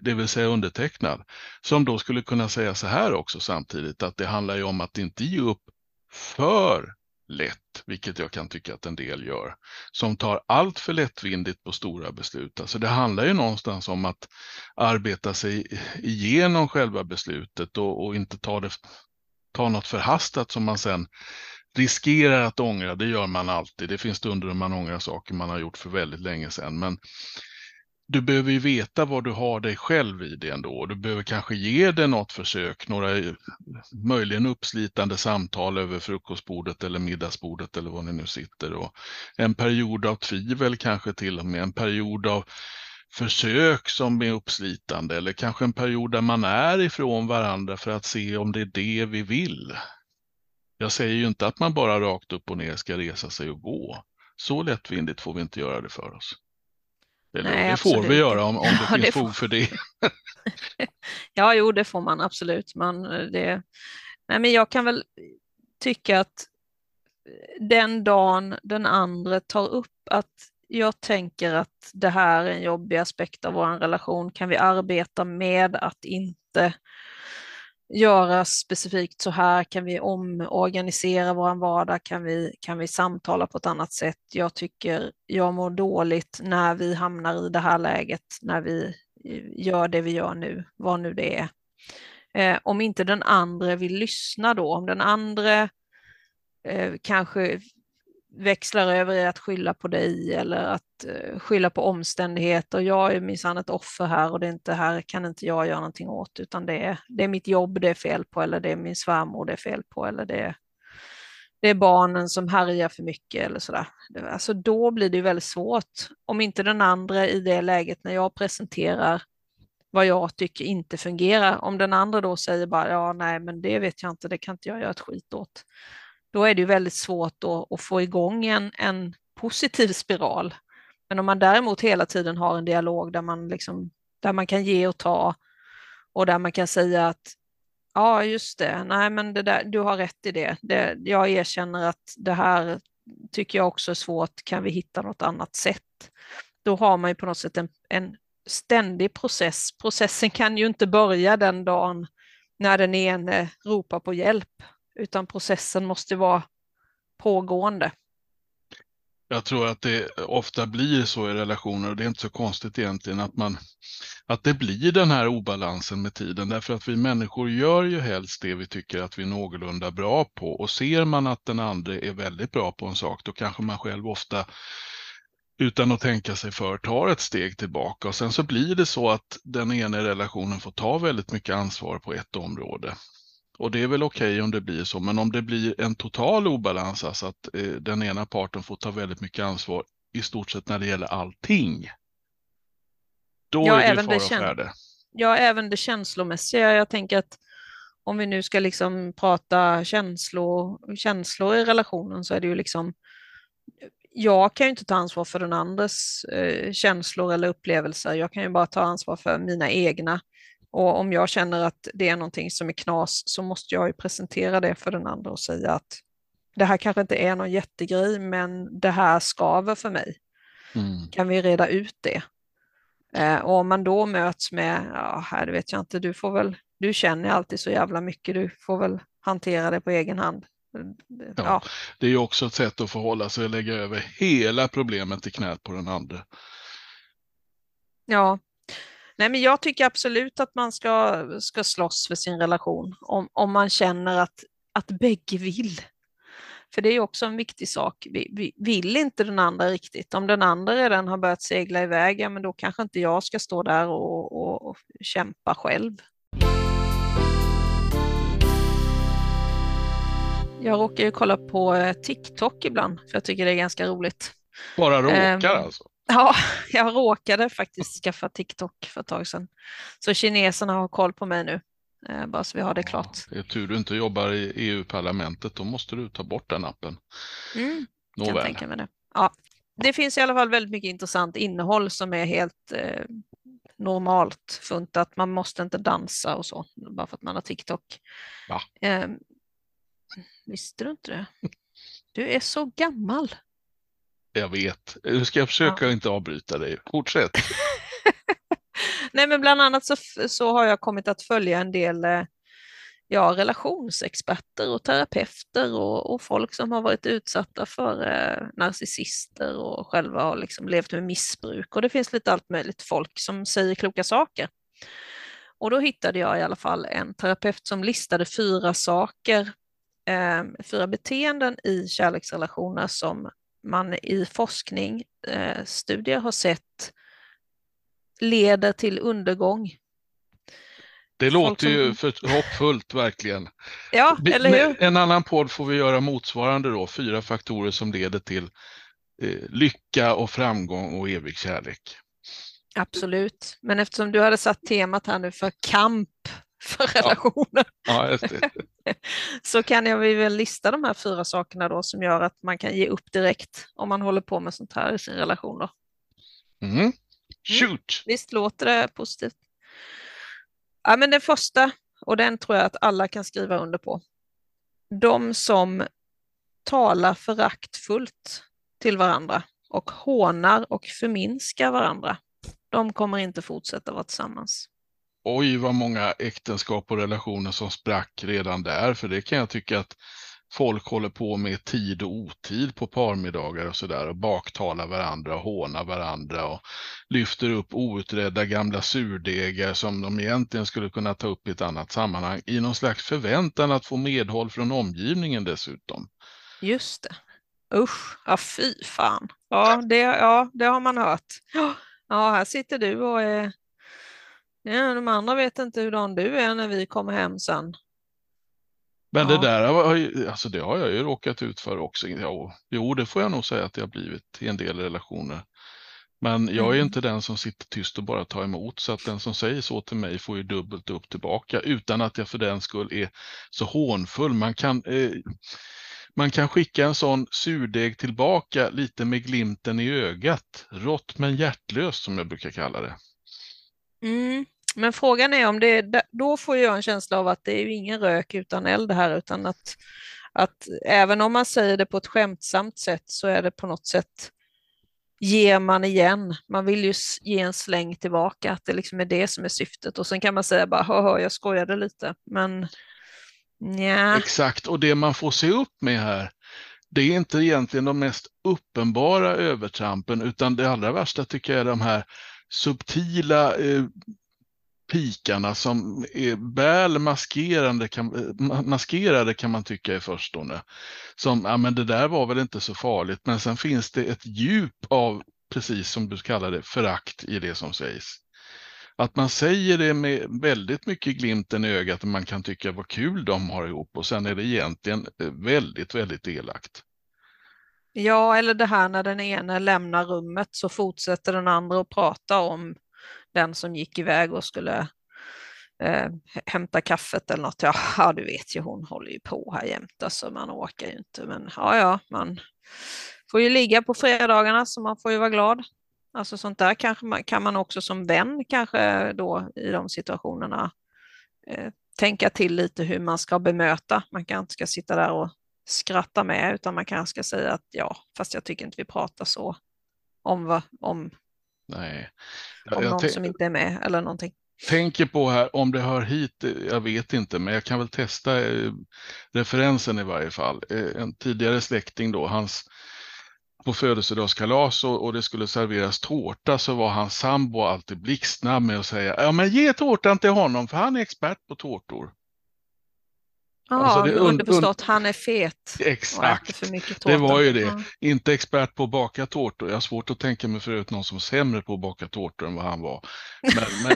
det vill säga undertecknad. Som då skulle kunna säga så här också samtidigt, att det handlar ju om att inte ge upp för lätt, vilket jag kan tycka att en del gör, som tar allt för lättvindigt på stora beslut. Alltså det handlar ju någonstans om att arbeta sig igenom själva beslutet och inte ta något förhastat som man sen riskerar att ångra. Det gör man alltid. Det finns stunder där man ångrar saker man har gjort för väldigt länge sedan, men du behöver ju veta vad du har dig själv i det ändå. Du behöver kanske ge det något försök, några möjligen uppslitande samtal över frukostbordet eller middagsbordet eller var ni nu sitter. Och en period av tvivel kanske till och med, en period av försök som är uppslitande eller kanske en period där man är ifrån varandra för att se om det är det vi vill. Jag säger ju inte att man bara rakt upp och ner ska resa sig och gå. Så lättvindigt får vi inte göra det för oss. Nej, det får vi göra om det finns fog för det. Ja, jo, det får man absolut. Nej, men jag kan väl tycka att den dagen den andra tar upp att jag tänker att det här är en jobbig aspekt av vår relation, kan vi arbeta med att inte göra specifikt så här, kan vi omorganisera vår vardag, kan vi samtala på ett annat sätt. Jag tycker jag mår dåligt när vi hamnar i det här läget, när vi gör det vi gör nu, vad nu det är. Om inte den andra vill lyssna då, om den andra kanske växlar över i att skylla på dig eller att skylla på omständigheter. Jag är minsann ett offer här och det är inte här, kan inte jag göra någonting åt, utan det är mitt jobb det är fel på, eller det är min svärmor det är fel på, eller det är barnen som härjar för mycket eller sådär. Alltså då blir det väldigt svårt om inte den andra i det läget, när jag presenterar vad jag tycker inte fungerar, om den andra då säger bara ja nej men det vet jag inte, det kan inte jag göra ett skit åt. Då är det ju väldigt svårt då att få igång en positiv spiral. Men om man däremot hela tiden har en dialog där man kan ge och ta och där man kan säga att ja just det, nej men det där, du har rätt i det. Jag erkänner att det här tycker jag också är svårt, kan vi hitta något annat sätt? Då har man ju på något sätt en ständig process. Processen kan ju inte börja den dagen när den ene ropar på hjälp, utan processen måste vara pågående. Jag tror att det ofta blir så i relationer, och det är inte så konstigt egentligen att det blir den här obalansen med tiden, därför att vi människor gör ju helst det vi tycker att vi är någorlunda bra på, och ser man att den andra är väldigt bra på en sak, då kanske man själv ofta utan att tänka sig för tar ett steg tillbaka, och sen så blir det så att den ena i relationen får ta väldigt mycket ansvar på ett område. Och det är väl okej om det blir så, men om det blir en total obalans, alltså att den ena parten får ta väldigt mycket ansvar i stort sett när det gäller allting, då är det fara och färde. Ja, även det känslomässiga. Jag tänker att om vi nu ska liksom prata känslor i relationen, så är det ju liksom, jag kan ju inte ta ansvar för den andres känslor eller upplevelser. Jag kan ju bara ta ansvar för mina egna. Och om jag känner att det är någonting som är knas, så måste jag ju presentera det för den andra och säga att det här kanske inte är någon jättegrej, men det här skaver för mig. Mm. Kan vi reda ut det? Och om man då möts med, ja, här vet jag inte, du känner alltid så jävla mycket, du får väl hantera det på egen hand. Ja. Det är ju också ett sätt att förhålla sig och lägga över hela problemet i knät på den andra. Ja. Nej, men jag tycker absolut att man ska slåss för sin relation om man känner att bägge vill. För det är också en viktig sak. Vi vill inte den andra riktigt. Om den andra redan har börjat segla iväg, ja, men då kanske inte jag ska stå där och kämpa själv. Jag råkar ju kolla på TikTok ibland, för jag tycker det är ganska roligt. Bara råkar alltså? Ja, jag råkade faktiskt skaffa TikTok för ett tag sedan. Så kineserna har koll på mig nu, bara så vi har det klart. Det är tur du inte jobbar i EU-parlamentet, då måste du ta bort den appen. Nåväl. Kan tänka mig det. Ja, det finns i alla fall väldigt mycket intressant innehåll som är helt normalt funtat. Man måste inte dansa och så, bara för att man har TikTok. Va? Visste du inte det? Du är så gammal. Jag vet. Nu ska jag försöka inte avbryta dig. Fortsätt. Nej, men bland annat så har jag kommit att följa en del relationsexperter och terapeuter och folk som har varit utsatta för narcissister och själva har liksom levt med missbruk. Och det finns lite allt möjligt folk som säger kloka saker. Och då hittade jag i alla fall en terapeut som listade 4 beteenden i kärleksrelationer som man i forskningsstudier har sett leder till undergång. Det låter ju hoppfullt verkligen. Ja, eller hur? En annan podd får vi göra motsvarande då, 4 faktorer som leder till lycka och framgång och evig kärlek. Absolut, men eftersom du hade satt temat här nu för kamp för relationer. Ja, just det. Så kan jag väl lista de här 4 sakerna då som gör att man kan ge upp direkt om man håller på med sånt här i sin relation då. Mm. Shoot! Mm. Visst låter det positivt? Ja, men den första, och den tror jag att alla kan skriva under på. De som talar föraktfullt till varandra och hånar och förminskar varandra, de kommer inte fortsätta vara tillsammans. Oj, vad många äktenskap och relationer som sprack redan där. För det kan jag tycka att folk håller på med tid och otid på parmiddagar och sådär. Och baktalar varandra och hånar varandra och lyfter upp outredda gamla surdegar som de egentligen skulle kunna ta upp i ett annat sammanhang. I någon slags förväntan att få medhåll från omgivningen dessutom. Just det. Usch, ja fy fan. Ja, det har man hört. Ja, här sitter du och är... Ja, de andra vet inte hur du är när vi kommer hem sen. Men det där det har jag ju råkat ut för också. Jo, det får jag nog säga att jag har blivit i en del relationer. Men jag är inte den som sitter tyst och bara tar emot, så att den som säger så till mig får ju dubbelt upp tillbaka utan att jag för den skull är så hånfull. Man kan skicka en sån surdeg tillbaka lite med glimten i ögat. Rått men hjärtlöst som jag brukar kalla det. Mm. Men frågan är om det, då får jag en känsla av att det är ju ingen rök utan eld här, utan att även om man säger det på ett skämtsamt sätt, så är det på något sätt, ger man igen. Man vill ju ge en släng tillbaka, att det liksom är det som är syftet, och sen kan man säga bara haha, jag skojade lite, men nja. Exakt, och det man får se upp med här, det är inte egentligen de mest uppenbara övertrampen, utan det allra värsta tycker jag är de här subtila pikarna som är väl maskerade kan man tycka i förstone. Som, ja men det där var väl inte så farligt, men sen finns det ett djup av, precis som du kallade det, förakt i det som sägs. Att man säger det med väldigt mycket glimten i ögat och man kan tycka vad kul de har ihop, och sen är det egentligen väldigt, väldigt elakt. Ja, eller det här när den ena lämnar rummet så fortsätter den andra att prata om den som gick iväg och skulle hämta kaffet eller något. Ja, du vet ju, hon håller ju på här jämt så alltså, man åker ju inte. Men ja, man får ju ligga på fredagarna så man får ju vara glad. Alltså sånt där kanske kan man också som vän kanske då i de situationerna tänka till lite hur man ska bemöta. Man kan inte ska sitta där och skratta med, utan man kanske ska säga att ja, fast jag tycker inte vi pratar så om nej. Om någon som inte är med eller någonting. Tänker på här, om det hör hit, jag vet inte, men jag kan väl testa referensen i varje fall. En tidigare släkting då, hans på födelsedagskalas och det skulle serveras tårta, så var hans sambo alltid blixtsnabb med att säga ja men ge tårtan till honom för han är expert på tårtor. Ja, alltså det underförstått, han är fet. Exakt, för mycket tårta. Det var ju det. Ja. Inte expert på att baka tårtor. Jag har svårt att tänka mig förut någon som är sämre på att baka tårtor än vad han var. Men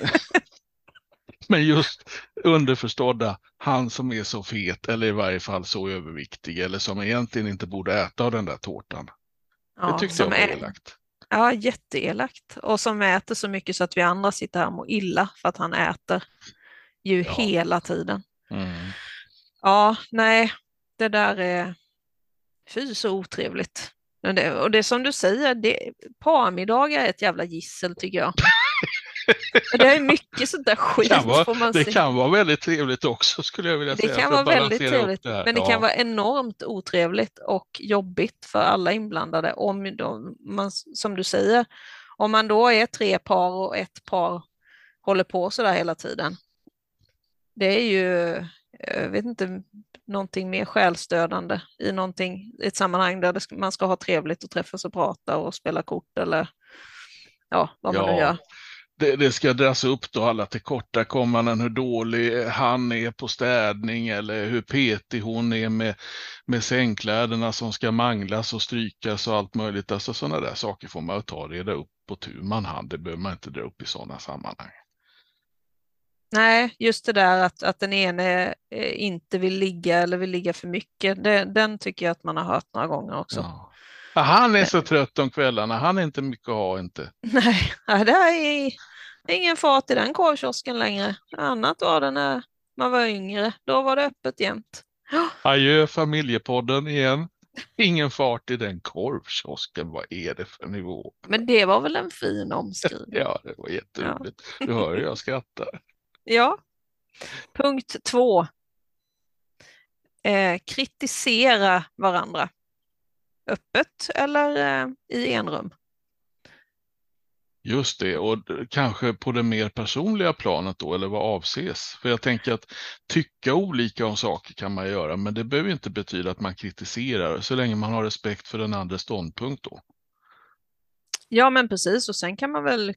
men just underförstådda, han som är så fet eller i varje fall så överviktig eller som egentligen inte borde äta av den där tårtan. Ja, det tyckte jag var elakt. Ja, jätteelakt. Och som äter så mycket så att vi andra sitter här och mår illa för att han äter ju hela tiden. Mm. Ja, nej. Det där är fy så otrevligt. Och det som du säger, parmiddagar är ett jävla gissel tycker jag. Det är mycket sånt där skit får man se. Det kan vara väldigt trevligt också skulle jag vilja säga. Det kan vara väldigt trevligt, men det kan vara enormt otrevligt och jobbigt för alla inblandade. Som du säger, om man då är tre par och ett par håller på sådär hela tiden. Det är ju, jag vet inte, någonting mer självstödande i någonting, ett sammanhang där man ska ha trevligt och träffas och prata och spela kort eller ja, vad man nu gör. Det ska dras upp då alla till korta kommanden, hur dålig han är på städning eller hur petig hon är med sängkläderna som ska manglas och strykas och allt möjligt. Alltså sådana där saker får man ta och reda upp på tur man hand. Det behöver man inte dra upp i sådana sammanhang. Nej, just det där att den ene inte vill ligga eller vill ligga för mycket. Den tycker jag att man har hört några gånger också. Ja. Han är så trött om kvällarna, han är inte mycket att ha inte. Nej, det är ingen fart i den korvkiosken längre. Annat var det när man var yngre, då var det öppet jämt. Adjö familjepodden igen. Ingen fart i den korvkiosken, vad är det för nivå? Men det var väl en fin omskrivning. Ja, det var jätteroligt. Ja. Du hör jag skrattar. Ja, punkt 2. Kritisera varandra. Öppet eller i enrum. Just det, och kanske på det mer personliga planet då, eller vad avses. För jag tänker att tycka olika om saker kan man göra, men det behöver inte betyda att man kritiserar så länge man har respekt för den andra ståndpunkt då. Ja men precis, och sen kan man väl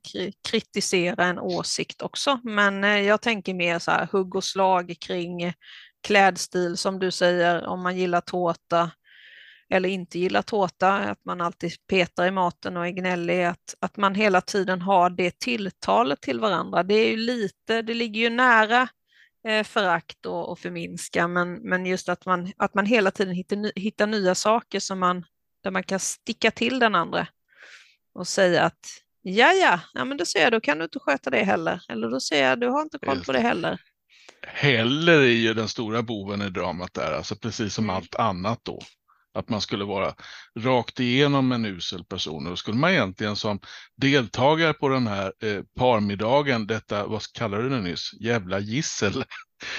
kritisera en åsikt också, men jag tänker mer så här hugg och slag kring klädstil som du säger, om man gillar tårta eller inte gillar tårta, att man alltid petar i maten och är gnällig, att man hela tiden har det tilltalet till varandra. Det är ju lite, det ligger ju nära förakt och förminska, men just att man hela tiden hittar nya saker som där man kan sticka till den andra och säga att ja men då säger jag, då kan du inte sköta det heller, eller då säger jag, du har inte koll på det heller. Heller är ju den stora boven i dramat där, alltså precis som allt annat då. Att man skulle vara rakt igenom en usel person. Och då skulle man egentligen som deltagare på den här parmiddagen, detta, vad kallar du det nyss? Jävla gissel.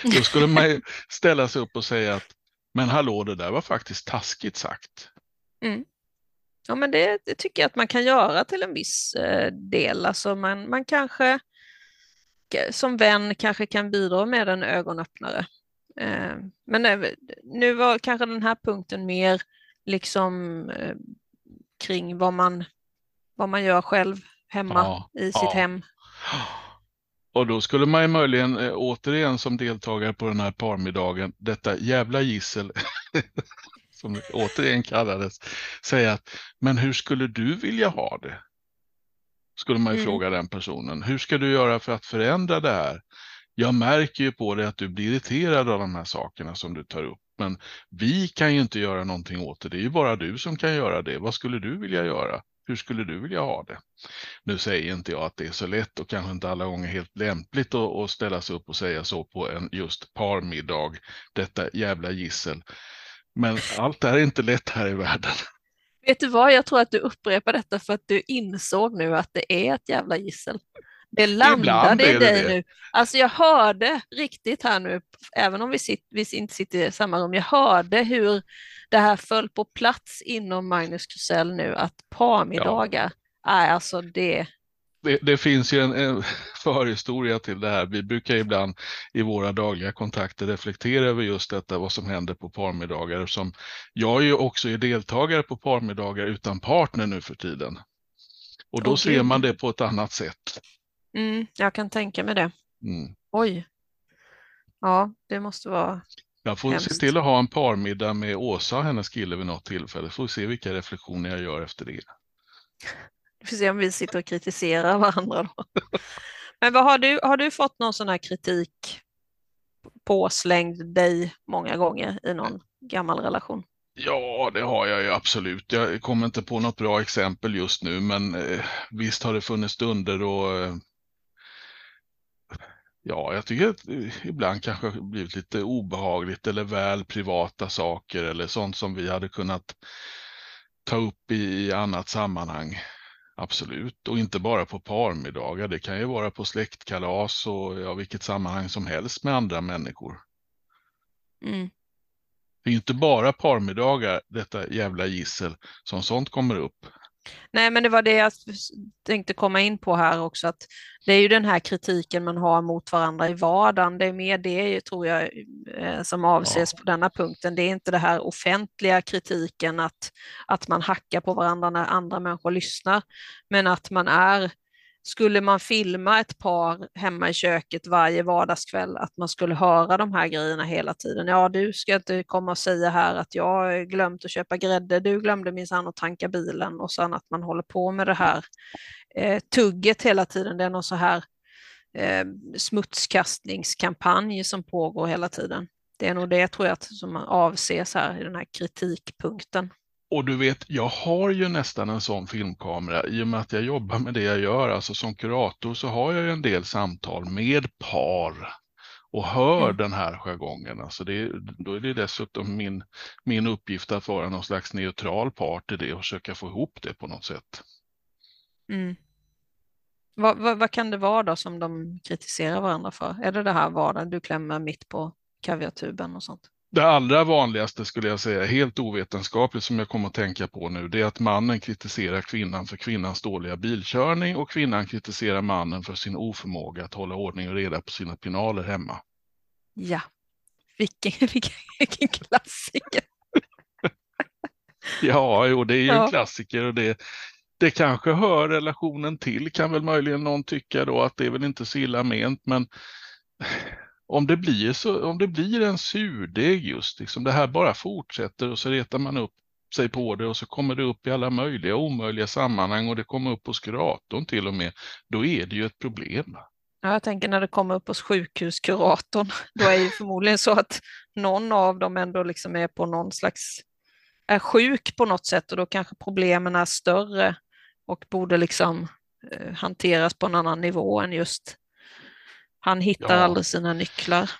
Då skulle man ställa sig upp och säga att men hallå, det där var faktiskt taskigt sagt. Mm. Ja men det tycker jag att man kan göra till en viss del. Alltså man kanske som vän kanske kan bidra med en ögonöppnare. Men nu var kanske den här punkten mer liksom kring vad man gör själv hemma i sitt hem. Och då skulle man ju möjligen återigen som deltagare på den här parmiddagen, detta jävla gissel som det återigen kallades, säga att men hur skulle du vilja ha det? Skulle man ju fråga den personen. Hur ska du göra för att förändra det här? Jag märker ju på dig att du blir irriterad av de här sakerna som du tar upp. Men vi kan ju inte göra någonting åt det. Det är ju bara du som kan göra det. Vad skulle du vilja göra? Hur skulle du vilja ha det? Nu säger inte jag att det är så lätt och kanske inte alla gånger helt lämpligt att ställa sig upp och säga så på en just parmiddag. Detta jävla gissel. Men allt är inte lätt här i världen. Vet du vad? Jag tror att du upprepar detta för att du insåg nu att det är ett jävla gissel. Det landade i dig nu. Alltså jag hörde riktigt här nu, även om vi inte sitter i samma rum, jag hörde hur det här föll på plats inom Magnus Krusell nu, att parmiddagar är alltså det. Det finns ju en förhistoria till det här. Vi brukar ibland i våra dagliga kontakter reflektera över just detta, vad som händer på parmiddagar. Som jag ju också är deltagare på parmiddagar utan partner nu för tiden. Och då ser man det på ett annat sätt. Jag kan tänka mig det. Oj. Ja, det måste vara. Jag får se till att ha en parmiddag med Åsa och hennes kille vid något tillfälle. Får se vilka reflektioner jag gör efter det. Vi får se om vi sitter och kritiserar varandra då. Men vad har du fått någon sån här kritik påslängd dig många gånger i någon gammal relation? Ja, det har jag ju absolut. Jag kommer inte på något bra exempel just nu, men visst har det funnits stunder då jag tycker att ibland kanske blivit lite obehagligt eller väl privata saker eller sånt som vi hade kunnat ta upp i annat sammanhang. Absolut, och inte bara på parmiddagar. Det kan ju vara på släktkalas och vilket sammanhang som helst med andra människor. Det är inte bara parmiddagar, detta jävla gissel, som sånt kommer upp. Nej, men det var det jag tänkte komma in på här också. Att det är ju den här kritiken man har mot varandra i vardagen. Det är mer det, tror jag, som avses på denna punkten. Det är inte det här offentliga kritiken att man hackar på varandra när andra människor lyssnar. Men att man skulle man filma ett par hemma i köket varje vardagskväll, att man skulle höra de här grejerna hela tiden. Ja, du ska inte komma och säga här att jag glömt att köpa grädde, du glömde minsann att tanka bilen, och sen att man håller på med det här tugget hela tiden. Det är någon så här smutskastningskampanj som pågår hela tiden. Det är nog det, tror jag, som avses här i den här kritikpunkten. Och du vet, jag har ju nästan en sån filmkamera i och med att jag jobbar med det jag gör. Alltså som kurator så har jag ju en del samtal med par och hör den här jargongen. Alltså då är det dessutom min uppgift att vara någon slags neutral part i det och försöka få ihop det på något sätt. Vad kan det vara då som de kritiserar varandra för? Är det här vardagen du klämmer mitt på kaviartuben och sånt? Det allra vanligaste, skulle jag säga, helt ovetenskapligt, som jag kommer att tänka på nu, det är att mannen kritiserar kvinnan för kvinnans dåliga bilkörning och kvinnan kritiserar mannen för sin oförmåga att hålla ordning och reda på sina pinaler hemma. Ja, vilken klassiker. Ja, det är ju en klassiker, och det kanske hör relationen till, kan väl möjligen någon tycka då att det är väl inte så illa ment, men om det blir en surdeg just, liksom, det här bara fortsätter och så retar man upp sig på det och så kommer det upp i alla möjliga och omöjliga sammanhang och det kommer upp hos kuratorn till och med, då är det ju ett problem. Ja, jag tänker när det kommer upp hos sjukhuskuratorn, då är ju förmodligen så att någon av dem ändå liksom är på någon slags, är sjuk på något sätt, och då kanske problemen är större och borde liksom hanteras på en annan nivå än just han hittar aldrig sina nycklar.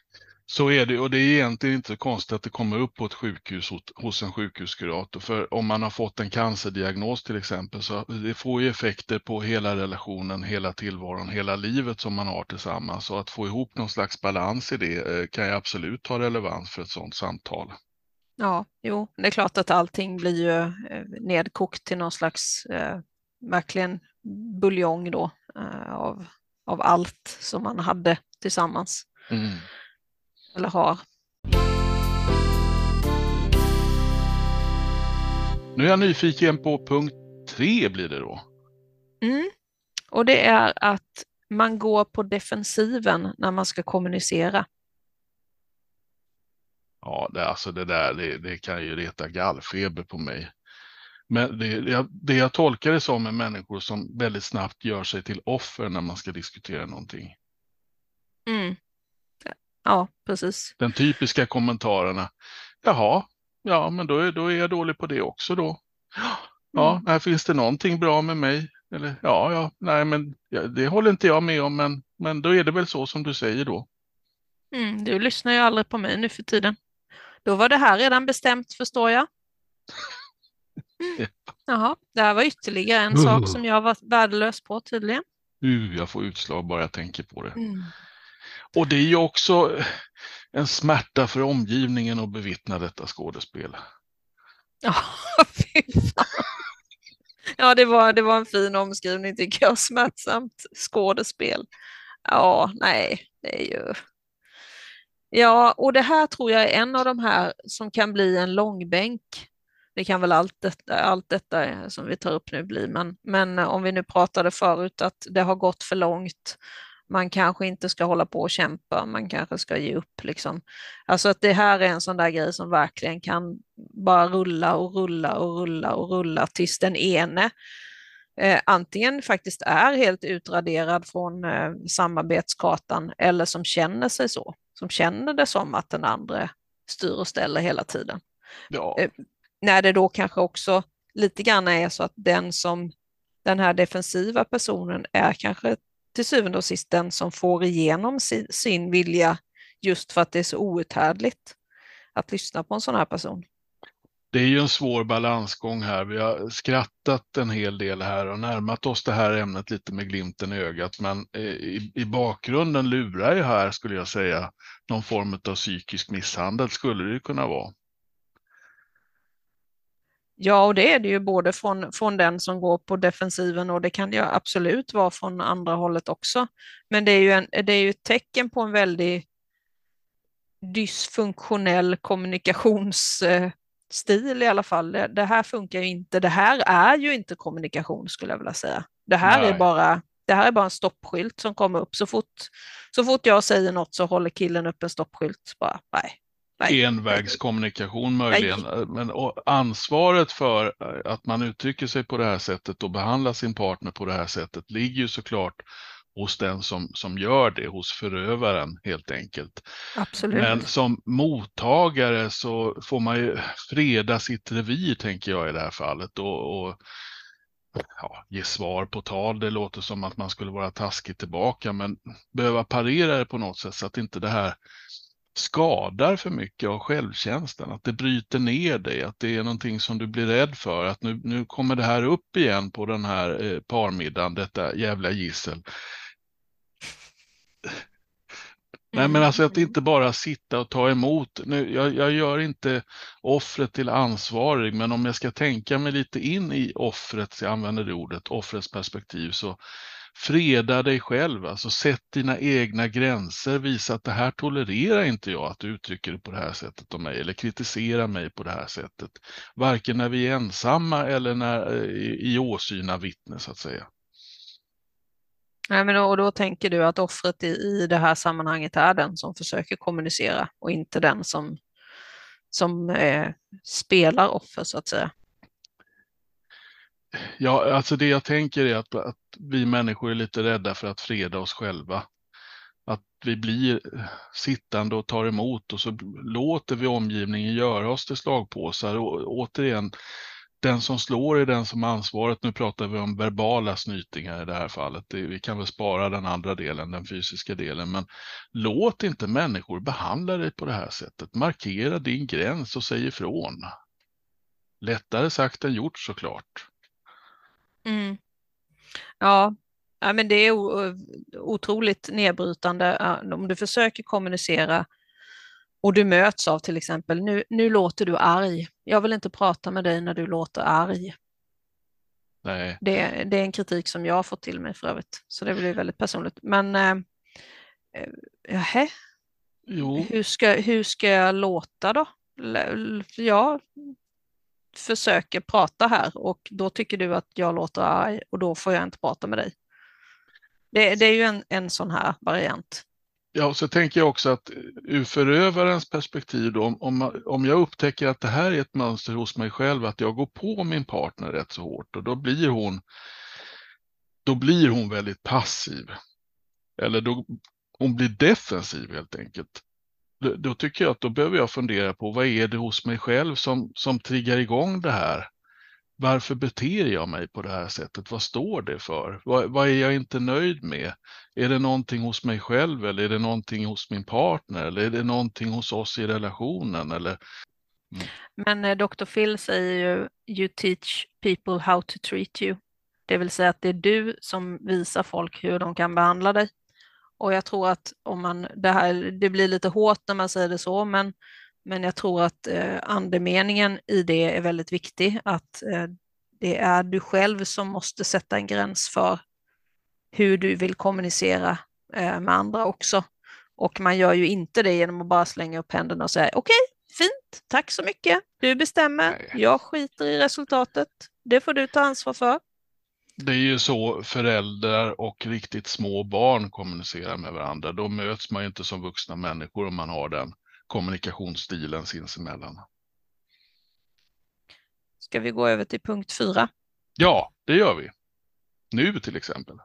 Så är det, och det är egentligen inte konstigt att det kommer upp på ett sjukhus hos en sjukhuskurator. För om man har fått en cancerdiagnos till exempel, så det får ju effekter på hela relationen, hela tillvaron, hela livet som man har tillsammans. Så att få ihop någon slags balans i det kan ju absolut ha relevans för ett sådant samtal. Ja, jo, det är klart att allting blir ju nedkokt till någon slags verkligen buljong då av allt som man hade tillsammans eller har. Nu är jag nyfiken på punkt 3 blir det då. Mm. Och det är att man går på defensiven när man ska kommunicera. Ja, det kan ju reta gallfeber på mig. Men det jag tolkar det som är människor som väldigt snabbt gör sig till offer när man ska diskutera någonting. Mm. Ja, precis. Den typiska kommentarerna. Jaha, ja men då är jag dålig på det också då. Ja, här finns det någonting bra med mig? Eller, ja, nej men det håller inte jag med om, men då är det väl så som du säger då. Mm, du lyssnar ju aldrig på mig nu för tiden. Då var det här redan bestämt, förstår jag. Mm. Jaha, det här var ytterligare en sak som jag var värdelös på tydligen. Jag får utslag bara jag tänker på det. Mm. Och det är ju också en smärta för omgivningen att bevittna detta skådespel. Ja, fy fan. Ja, det var en fin omskrivning tycker jag. Smärtsamt skådespel. Ja, nej, det är ju... Ja, och det här tror jag är en av de här som kan bli en långbänk. Det kan väl allt detta som vi tar upp nu bli. Men om vi nu pratade förut att det har gått för långt. Man kanske inte ska hålla på och kämpa. Man kanske ska ge upp liksom. Alltså att det här är en sån där grej som verkligen kan bara rulla tills den ene antingen faktiskt är helt utraderad från samarbetskartan eller som känner sig så. Som känner det som att den andra styr och ställer hela tiden. Ja. När det då kanske också lite grann är så att den här defensiva personen är kanske till syvende och sist den som får igenom sin vilja just för att det är så outhärdligt att lyssna på en sån här person. Det är ju en svår balansgång här. Vi har skrattat en hel del här och närmat oss det här ämnet lite med glimten i ögat. Men i bakgrunden lurar ju här, skulle jag säga, någon form av psykisk misshandel skulle det ju kunna vara. Ja, och det är det ju både från den som går på defensiven och det kan ju absolut vara från andra hållet också. Men det är ju ett tecken på en väldigt dysfunktionell kommunikationsstil i alla fall. Det här funkar ju inte. Det här är ju inte kommunikation skulle jag vilja säga. Det här är bara en stoppskylt som kommer upp. Så fort jag säger något så håller killen upp en stoppskylt. Bara, nej. Envägskommunikation möjligen, men ansvaret för att man uttrycker sig på det här sättet och behandlar sin partner på det här sättet ligger ju såklart hos den som gör det, hos förövaren helt enkelt. Absolut. Men som mottagare så får man ju freda sitt revir tänker jag i det här fallet och ja, ge svar på tal. Det låter som att man skulle vara taskig tillbaka men behöva parera det på något sätt så att inte det här skadar för mycket av självkänslan, att det bryter ner dig, att det är någonting som du blir rädd för, att nu kommer det här upp igen på den här parmiddagen, detta jävla gissel. Nej men alltså att inte bara sitta och ta emot, nu, jag gör inte offret till ansvarig men om jag ska tänka mig lite in i offret, så jag använder det ordet, offrets perspektiv så freda dig själv, alltså sätt dina egna gränser, visa att det här tolererar inte jag att du uttrycker det på det här sättet om mig eller kritiserar mig på det här sättet. Varken när vi är ensamma eller när i åsyn av vittne så att säga. Nej, men då tänker du att offret i det här sammanhanget är den som försöker kommunicera och inte den som spelar offer så att säga. Ja, alltså det jag tänker är att vi människor är lite rädda för att freda oss själva. Att vi blir sittande och tar emot och så låter vi omgivningen göra oss till slagpåsar. Och återigen, den som slår är den som har ansvaret. Nu pratar vi om verbala snytingar i det här fallet. Vi kan väl spara den andra delen, den fysiska delen. Men låt inte människor behandla dig på det här sättet. Markera din gräns och säg ifrån. Lättare sagt än gjort såklart. Mm. Ja, men det är otroligt nedbrytande om du försöker kommunicera och du möts av till exempel nu låter du arg, jag vill inte prata med dig när du låter arg. Nej. Det är en kritik som jag har fått till mig för övrigt så det blir väldigt personligt men hur ska jag låta då? Ja, försöker prata här och då tycker du att jag låter arg och då får jag inte prata med dig. Det är ju en sån här variant. Ja, och så tänker jag också att ur förövarens perspektiv då, om jag upptäcker att det här är ett mönster hos mig själv, att jag går på min partner rätt så hårt och då blir hon väldigt passiv. Eller då hon blir defensiv helt enkelt. Då tycker jag att då behöver jag fundera på vad är det hos mig själv som triggar igång det här? Varför beter jag mig på det här sättet? Vad står det för? Vad är jag inte nöjd med? Är det någonting hos mig själv eller är det någonting hos min partner? Eller är det någonting hos oss i relationen? Eller... Mm. Men Dr. Phil säger ju, you teach people how to treat you. Det vill säga att det är du som visar folk hur de kan behandla dig. Och jag tror att det blir lite hårt när man säger det så, men jag tror att andemeningen i det är väldigt viktig. Att det är du själv som måste sätta en gräns för hur du vill kommunicera med andra också. Och man gör ju inte det genom att bara slänga upp händerna och säga okej, fint, tack så mycket. Du bestämmer, jag skiter i resultatet. Det får du ta ansvar för. Det är ju så föräldrar och riktigt små barn kommunicerar med varandra. Då möts man ju inte som vuxna människor om man har den kommunikationsstilen sinsemellan. Ska vi gå över till punkt 4? Ja, det gör vi. Nu till exempel.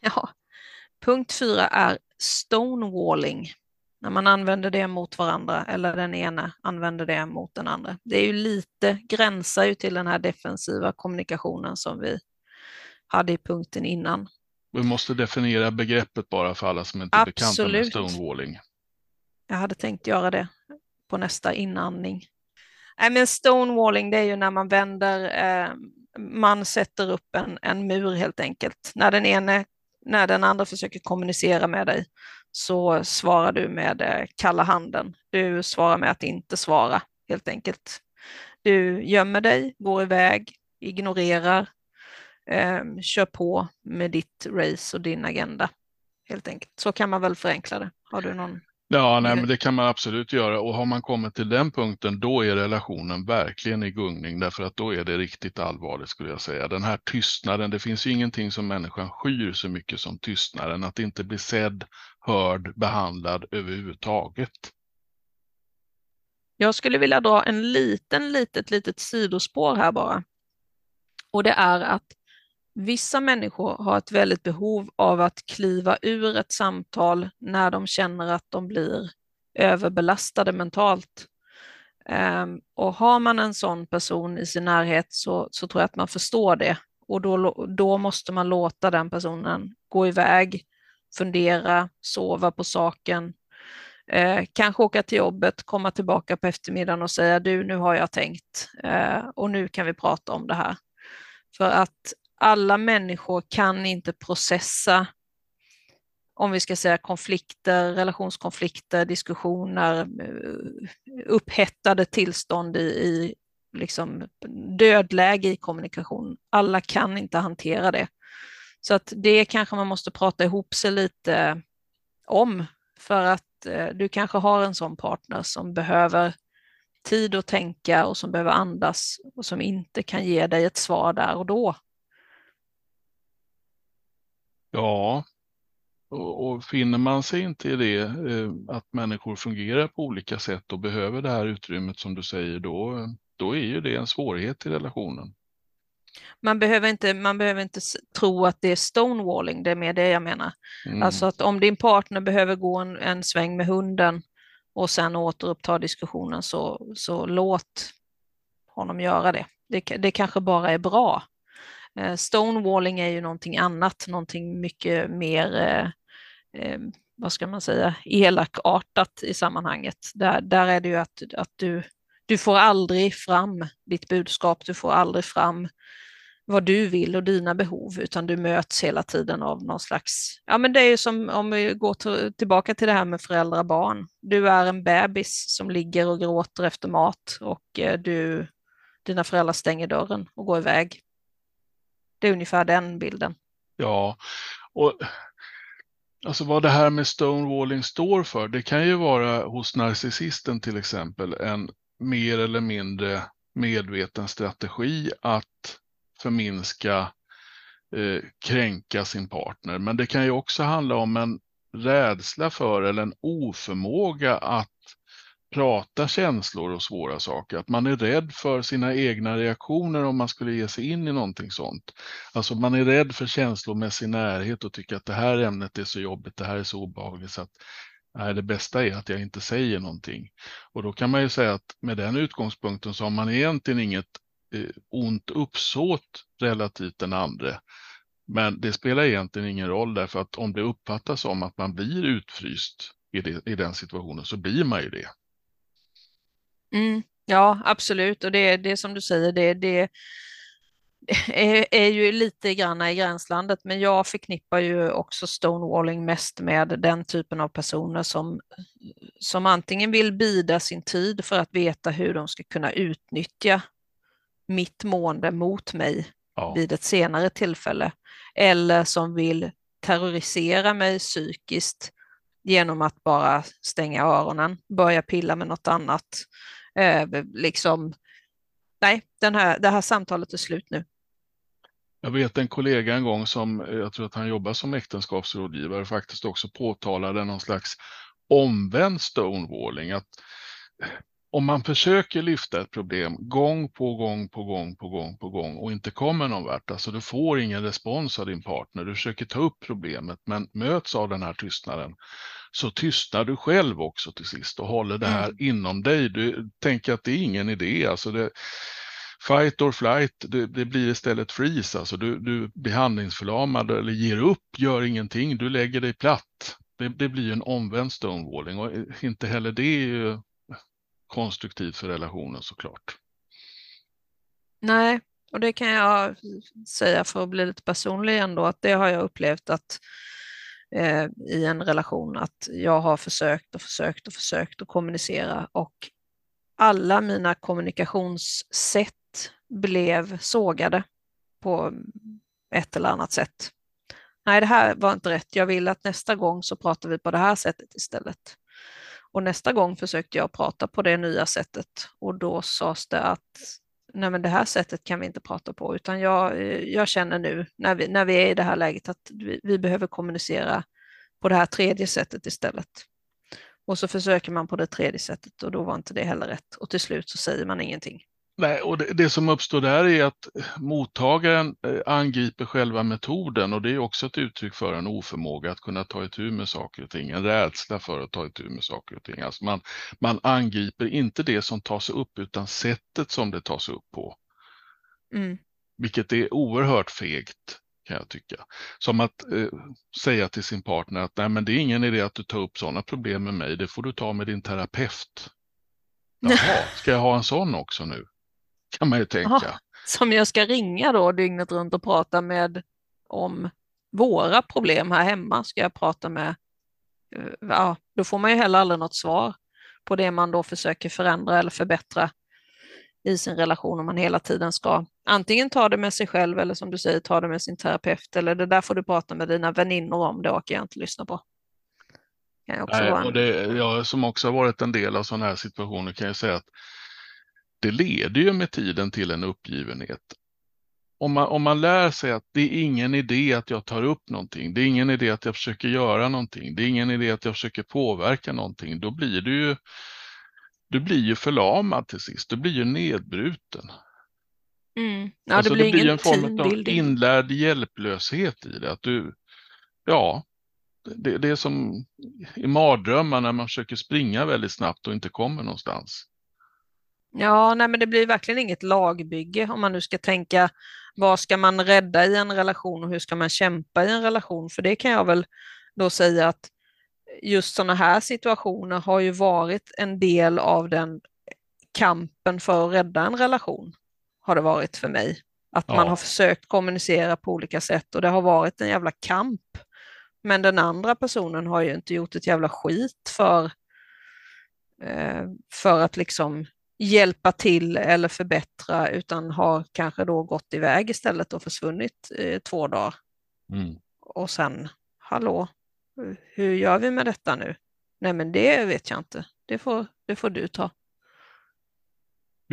Ja, punkt 4 är stonewalling. När man använder det mot varandra eller den ena använder det mot den andra. Det är ju lite, gränsar ju till den här defensiva kommunikationen som vi hade i punkten innan. Vi måste definiera begreppet bara för alla som inte är bekanta med stonewalling. Jag hade tänkt göra det på nästa inandning. Nej, men stonewalling, det är ju när man vänder, man sätter upp en mur helt enkelt. När den andra försöker kommunicera med dig så svarar du med kalla handen. Du svarar med att inte svara helt enkelt. Du gömmer dig, går iväg, ignorerar. Kör på med ditt race och din agenda helt enkelt. Så kan man väl förenkla det. Har du någon? Ja, nej, men det kan man absolut göra, och har man kommit till den punkten då är relationen verkligen i gungning, därför att då är det riktigt allvarligt skulle jag säga. Den här tystnaden, det finns ju ingenting som människan skyr så mycket som tystnaden, att inte bli sedd, hörd, behandlad överhuvudtaget. Jag skulle vilja dra en litet sidospår här bara, och det är att vissa människor har ett väldigt behov av att kliva ur ett samtal när de känner att de blir överbelastade mentalt. Och har man en sån person i sin närhet så tror jag att man förstår det. Och då måste man låta den personen gå iväg, fundera, sova på saken. Kanske åka till jobbet, komma tillbaka på eftermiddagen och säga du, nu har jag tänkt och nu kan vi prata om det här. För att alla människor kan inte processa, om vi ska säga konflikter, relationskonflikter, diskussioner, upphettade tillstånd i liksom dödläge i kommunikation. Alla kan inte hantera det. Så att det kanske man måste prata ihop sig lite om, för att du kanske har en sån partner som behöver tid att tänka och som behöver andas och som inte kan ge dig ett svar där och då. Ja, och finner man sig inte i det, att människor fungerar på olika sätt och behöver det här utrymmet som du säger, då är ju det en svårighet i relationen. Man behöver inte tro att det är stonewalling, det är mer det jag menar. Mm. Alltså att om din partner behöver gå en sväng med hunden och sen återuppta diskussionen, så låt honom göra det. Det kanske bara är bra. Stonewalling är ju någonting annat, någonting mycket mer, vad ska man säga, elakartat i sammanhanget. Där är det ju att du får aldrig fram ditt budskap, du får aldrig fram vad du vill och dina behov, utan du möts hela tiden av någon slags... Ja, men det är ju som om vi går tillbaka till det här med föräldrar och barn. Du är en bebis som ligger och gråter efter mat och dina föräldrar stänger dörren och går iväg. Det är ungefär den bilden. Ja, och alltså vad det här med stonewalling står för, det kan ju vara hos narcissisten till exempel en mer eller mindre medveten strategi att förminska, kränka sin partner. Men det kan ju också handla om en rädsla för eller en oförmåga att prata känslor och svåra saker. Att man är rädd för sina egna reaktioner om man skulle ge sig in i någonting sånt. Alltså man är rädd för känslomässig närhet och tycker att det här ämnet är så jobbigt, det här är så obehagligt så att nej, det bästa är att jag inte säger någonting. Och då kan man ju säga att med den utgångspunkten så har man egentligen inget ont uppsåt relativt den andra. Men det spelar egentligen ingen roll därför att om det uppfattas som att man blir utfryst i den situationen så blir man ju det. Mm, ja, absolut. Och det som du säger, det är ju lite grann i gränslandet. Men jag förknippar ju också stonewalling mest med den typen av personer som antingen vill bida sin tid för att veta hur de ska kunna utnyttja mitt mående mot mig vid ett senare tillfälle. Eller som vill terrorisera mig psykiskt genom att bara stänga öronen, börja pilla med något annat. Nej, det här samtalet är slut nu. Jag vet en kollega en gång som, jag tror att han jobbar som äktenskapsrådgivare, faktiskt också påtalade någon slags omvänd stonewalling. Att om man försöker lyfta ett problem gång på gång och inte kommer någon vart, alltså du får ingen respons av din partner, du försöker ta upp problemet men möts av den här tystnaden, så tystnar du själv också till sist och håller det här inom dig. Du tänker att det är ingen idé, alltså fight or flight, det blir istället freeze, alltså du blir handlingsförlamad eller ger upp, gör ingenting, du lägger dig platt. Det blir en omvänd stonewalling och inte heller det är ju konstruktivt för relationen såklart. Nej, och det kan jag säga för att bli lite personlig ändå, att det har jag upplevt att i en relation att jag har försökt att kommunicera och alla mina kommunikationssätt blev sågade på ett eller annat sätt. Nej, det här var inte rätt. Jag vill att nästa gång så pratar vi på det här sättet istället. Och nästa gång försökte jag prata på det nya sättet och då sades det att nej, men det här sättet kan vi inte prata på, utan jag känner nu när vi är i det här läget att vi behöver kommunicera på det här tredje sättet istället. Och så försöker man på det tredje sättet och då var inte det heller rätt och till slut så säger man ingenting. Nej, och det som uppstår där är att mottagaren angriper själva metoden och det är också ett uttryck för en oförmåga att kunna ta itu med saker och ting, en rädsla för att ta itu med saker och ting. Alltså man angriper inte det som tas upp utan sättet som det tas upp på. Mm. Vilket är oerhört fegt kan jag tycka. Som att säga till sin partner att nej, men det är ingen idé att du tar upp sådana problem med mig, det får du ta med din terapeut. Jaha, ska jag ha en sån också nu? Kan man ju tänka. Aha, som jag ska ringa då dygnet runt och prata med om våra problem här hemma. Ska jag prata med, ja, då får man ju heller aldrig något svar på det man då försöker förändra eller förbättra i sin relation om man hela tiden ska antingen ta det med sig själv eller som du säger ta det med sin terapeut eller det där får du prata med dina väninnor om, det orkar jag inte lyssna på. Nej, och jag som också har varit en del av sådana här situationer kan jag säga att det leder ju med tiden till en uppgivenhet. Om man lär sig att det är ingen idé att jag tar upp någonting, det är ingen idé att jag försöker göra någonting, det är ingen idé att jag försöker påverka någonting, då blir du blir ju förlamad till sist, du blir ju nedbruten. Mm. Ja, alltså, det blir en form av inlärd hjälplöshet i det, att du, ja... Det är som i mardrömmar när man försöker springa väldigt snabbt och inte kommer någonstans. Ja, nej, men det blir verkligen inget lagbygge om man nu ska tänka vad ska man rädda i en relation och hur ska man kämpa i en relation. För det kan jag väl då säga att just sådana här situationer har ju varit en del av den kampen för att rädda en relation har det varit för mig. Att man har försökt kommunicera på olika sätt och det har varit en jävla kamp. Men den andra personen har ju inte gjort ett jävla skit för att liksom hjälpa till eller förbättra utan har kanske då gått iväg istället och försvunnit 2 dagar. Mm. Och sen, hallå, hur gör vi med detta nu? Nej, men det vet jag inte. Det får du ta.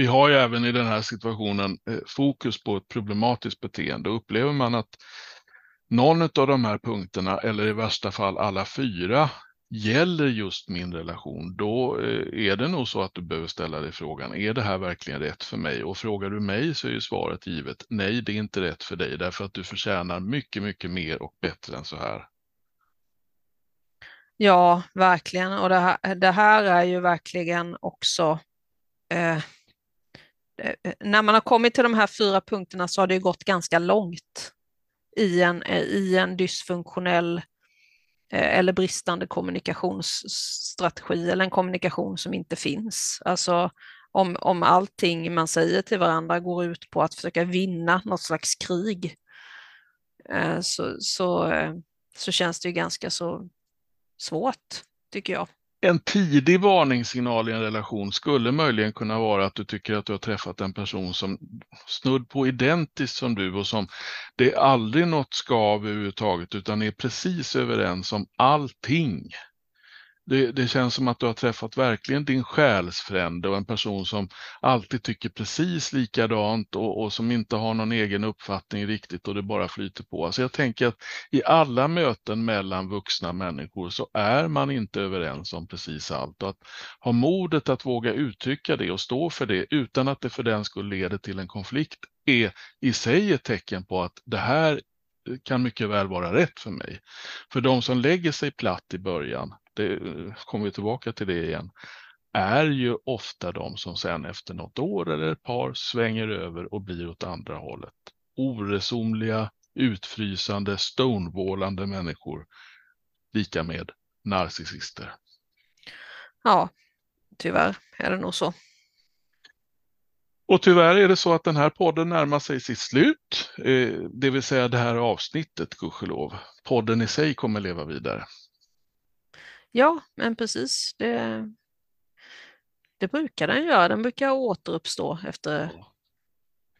vi har ju även i den här situationen fokus på ett problematiskt beteende. Upplever man att någon av de här punkterna, eller i värsta fall alla fyra, gäller just min relation, då är det nog så att du behöver ställa dig frågan, är det här verkligen rätt för mig? Och frågar du mig så är ju svaret givet, nej, det är inte rätt för dig, därför att du förtjänar mycket, mycket mer och bättre än så här. Ja, verkligen. Och det här är ju verkligen också, när man har kommit till de här fyra punkterna så har det ju gått ganska långt i en dysfunktionell eller bristande kommunikationsstrategi eller en kommunikation som inte finns. Alltså om allting man säger till varandra går ut på att försöka vinna något slags krig, så känns det ju ganska så svårt, tycker jag. En tidig varningssignal i en relation skulle möjligen kunna vara att du tycker att du har träffat en person som snudd på identiskt som du och som det är aldrig något skav överhuvudtaget utan är precis överens om allting. Det känns som att du har träffat verkligen din själsfrände och en person som alltid tycker precis likadant och som inte har någon egen uppfattning riktigt och det bara flyter på. Alltså jag tänker att i alla möten mellan vuxna människor så är man inte överens om precis allt. Och att ha modet att våga uttrycka det och stå för det utan att det för den skulle leda till en konflikt är i sig ett tecken på att det här kan mycket väl vara rätt för mig. För de som lägger sig platt i början, det kommer vi tillbaka till det igen, är ju ofta de som sen efter något år eller ett par svänger över och blir åt andra hållet. Oresonliga, utfrysande, stonewallande människor, lika med narcissister. Ja, tyvärr är det nog så. Och tyvärr är det så att den här podden närmar sig sitt slut, det vill säga det här avsnittet, gudskelov. Podden i sig kommer leva vidare. Ja, men precis. Det brukar den göra. Den brukar återuppstå efter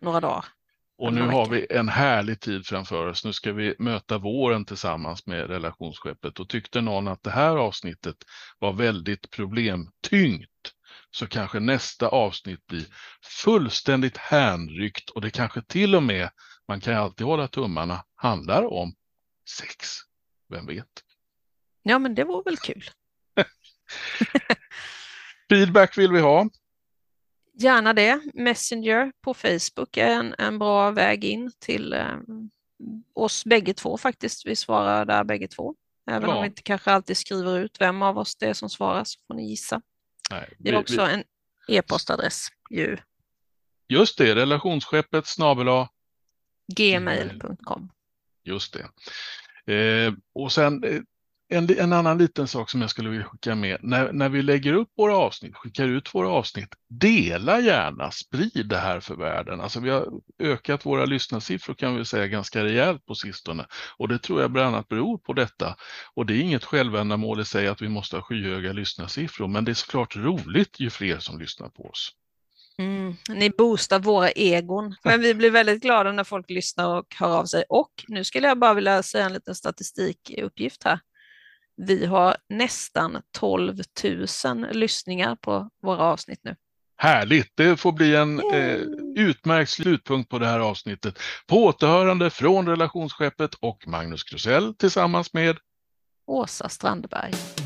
några dagar. Och nu har vi en härlig tid framför oss. Nu ska vi möta våren tillsammans med relationsskeppet. Och tyckte någon att det här avsnittet var väldigt problemtyngt, så kanske nästa avsnitt blir fullständigt hänryckt. Och det kanske till och med, man kan alltid hålla tummarna, handlar om sex. Vem vet? Ja, men det var väl kul. Feedback vill vi ha. Gärna det. Messenger på Facebook är en bra väg in till oss bägge två faktiskt. Vi svarar där bägge två. Även om vi inte kanske alltid skriver ut vem av oss det är som svarar, så får ni gissa. Nej, det är också en e-postadress. Just det, relationsskeppet@gmail.com. Just det. Och sen... En annan liten sak som jag skulle vilja skicka med. När vi lägger upp våra avsnitt, skickar ut våra avsnitt, dela gärna, sprid det här för världen. Alltså vi har ökat våra lyssnarsiffror, kan vi säga, ganska rejält på sistone. Och det tror jag bland annat beror på detta. Och det är inget självändamål i sig att vi måste ha skyhöga lyssnarsiffror. Men det är såklart roligt ju fler som lyssnar på oss. Ni boostar våra egon. Men vi blir väldigt glada när folk lyssnar och hör av sig. Och nu skulle jag bara vilja säga en liten statistikuppgift här. Vi har nästan 12 000 lyssningar på våra avsnitt nu. Härligt, det får bli en utmärkt slutpunkt på det här avsnittet. På återhörande från relationsskeppet och Magnus Krusell tillsammans med Åsa Strandberg.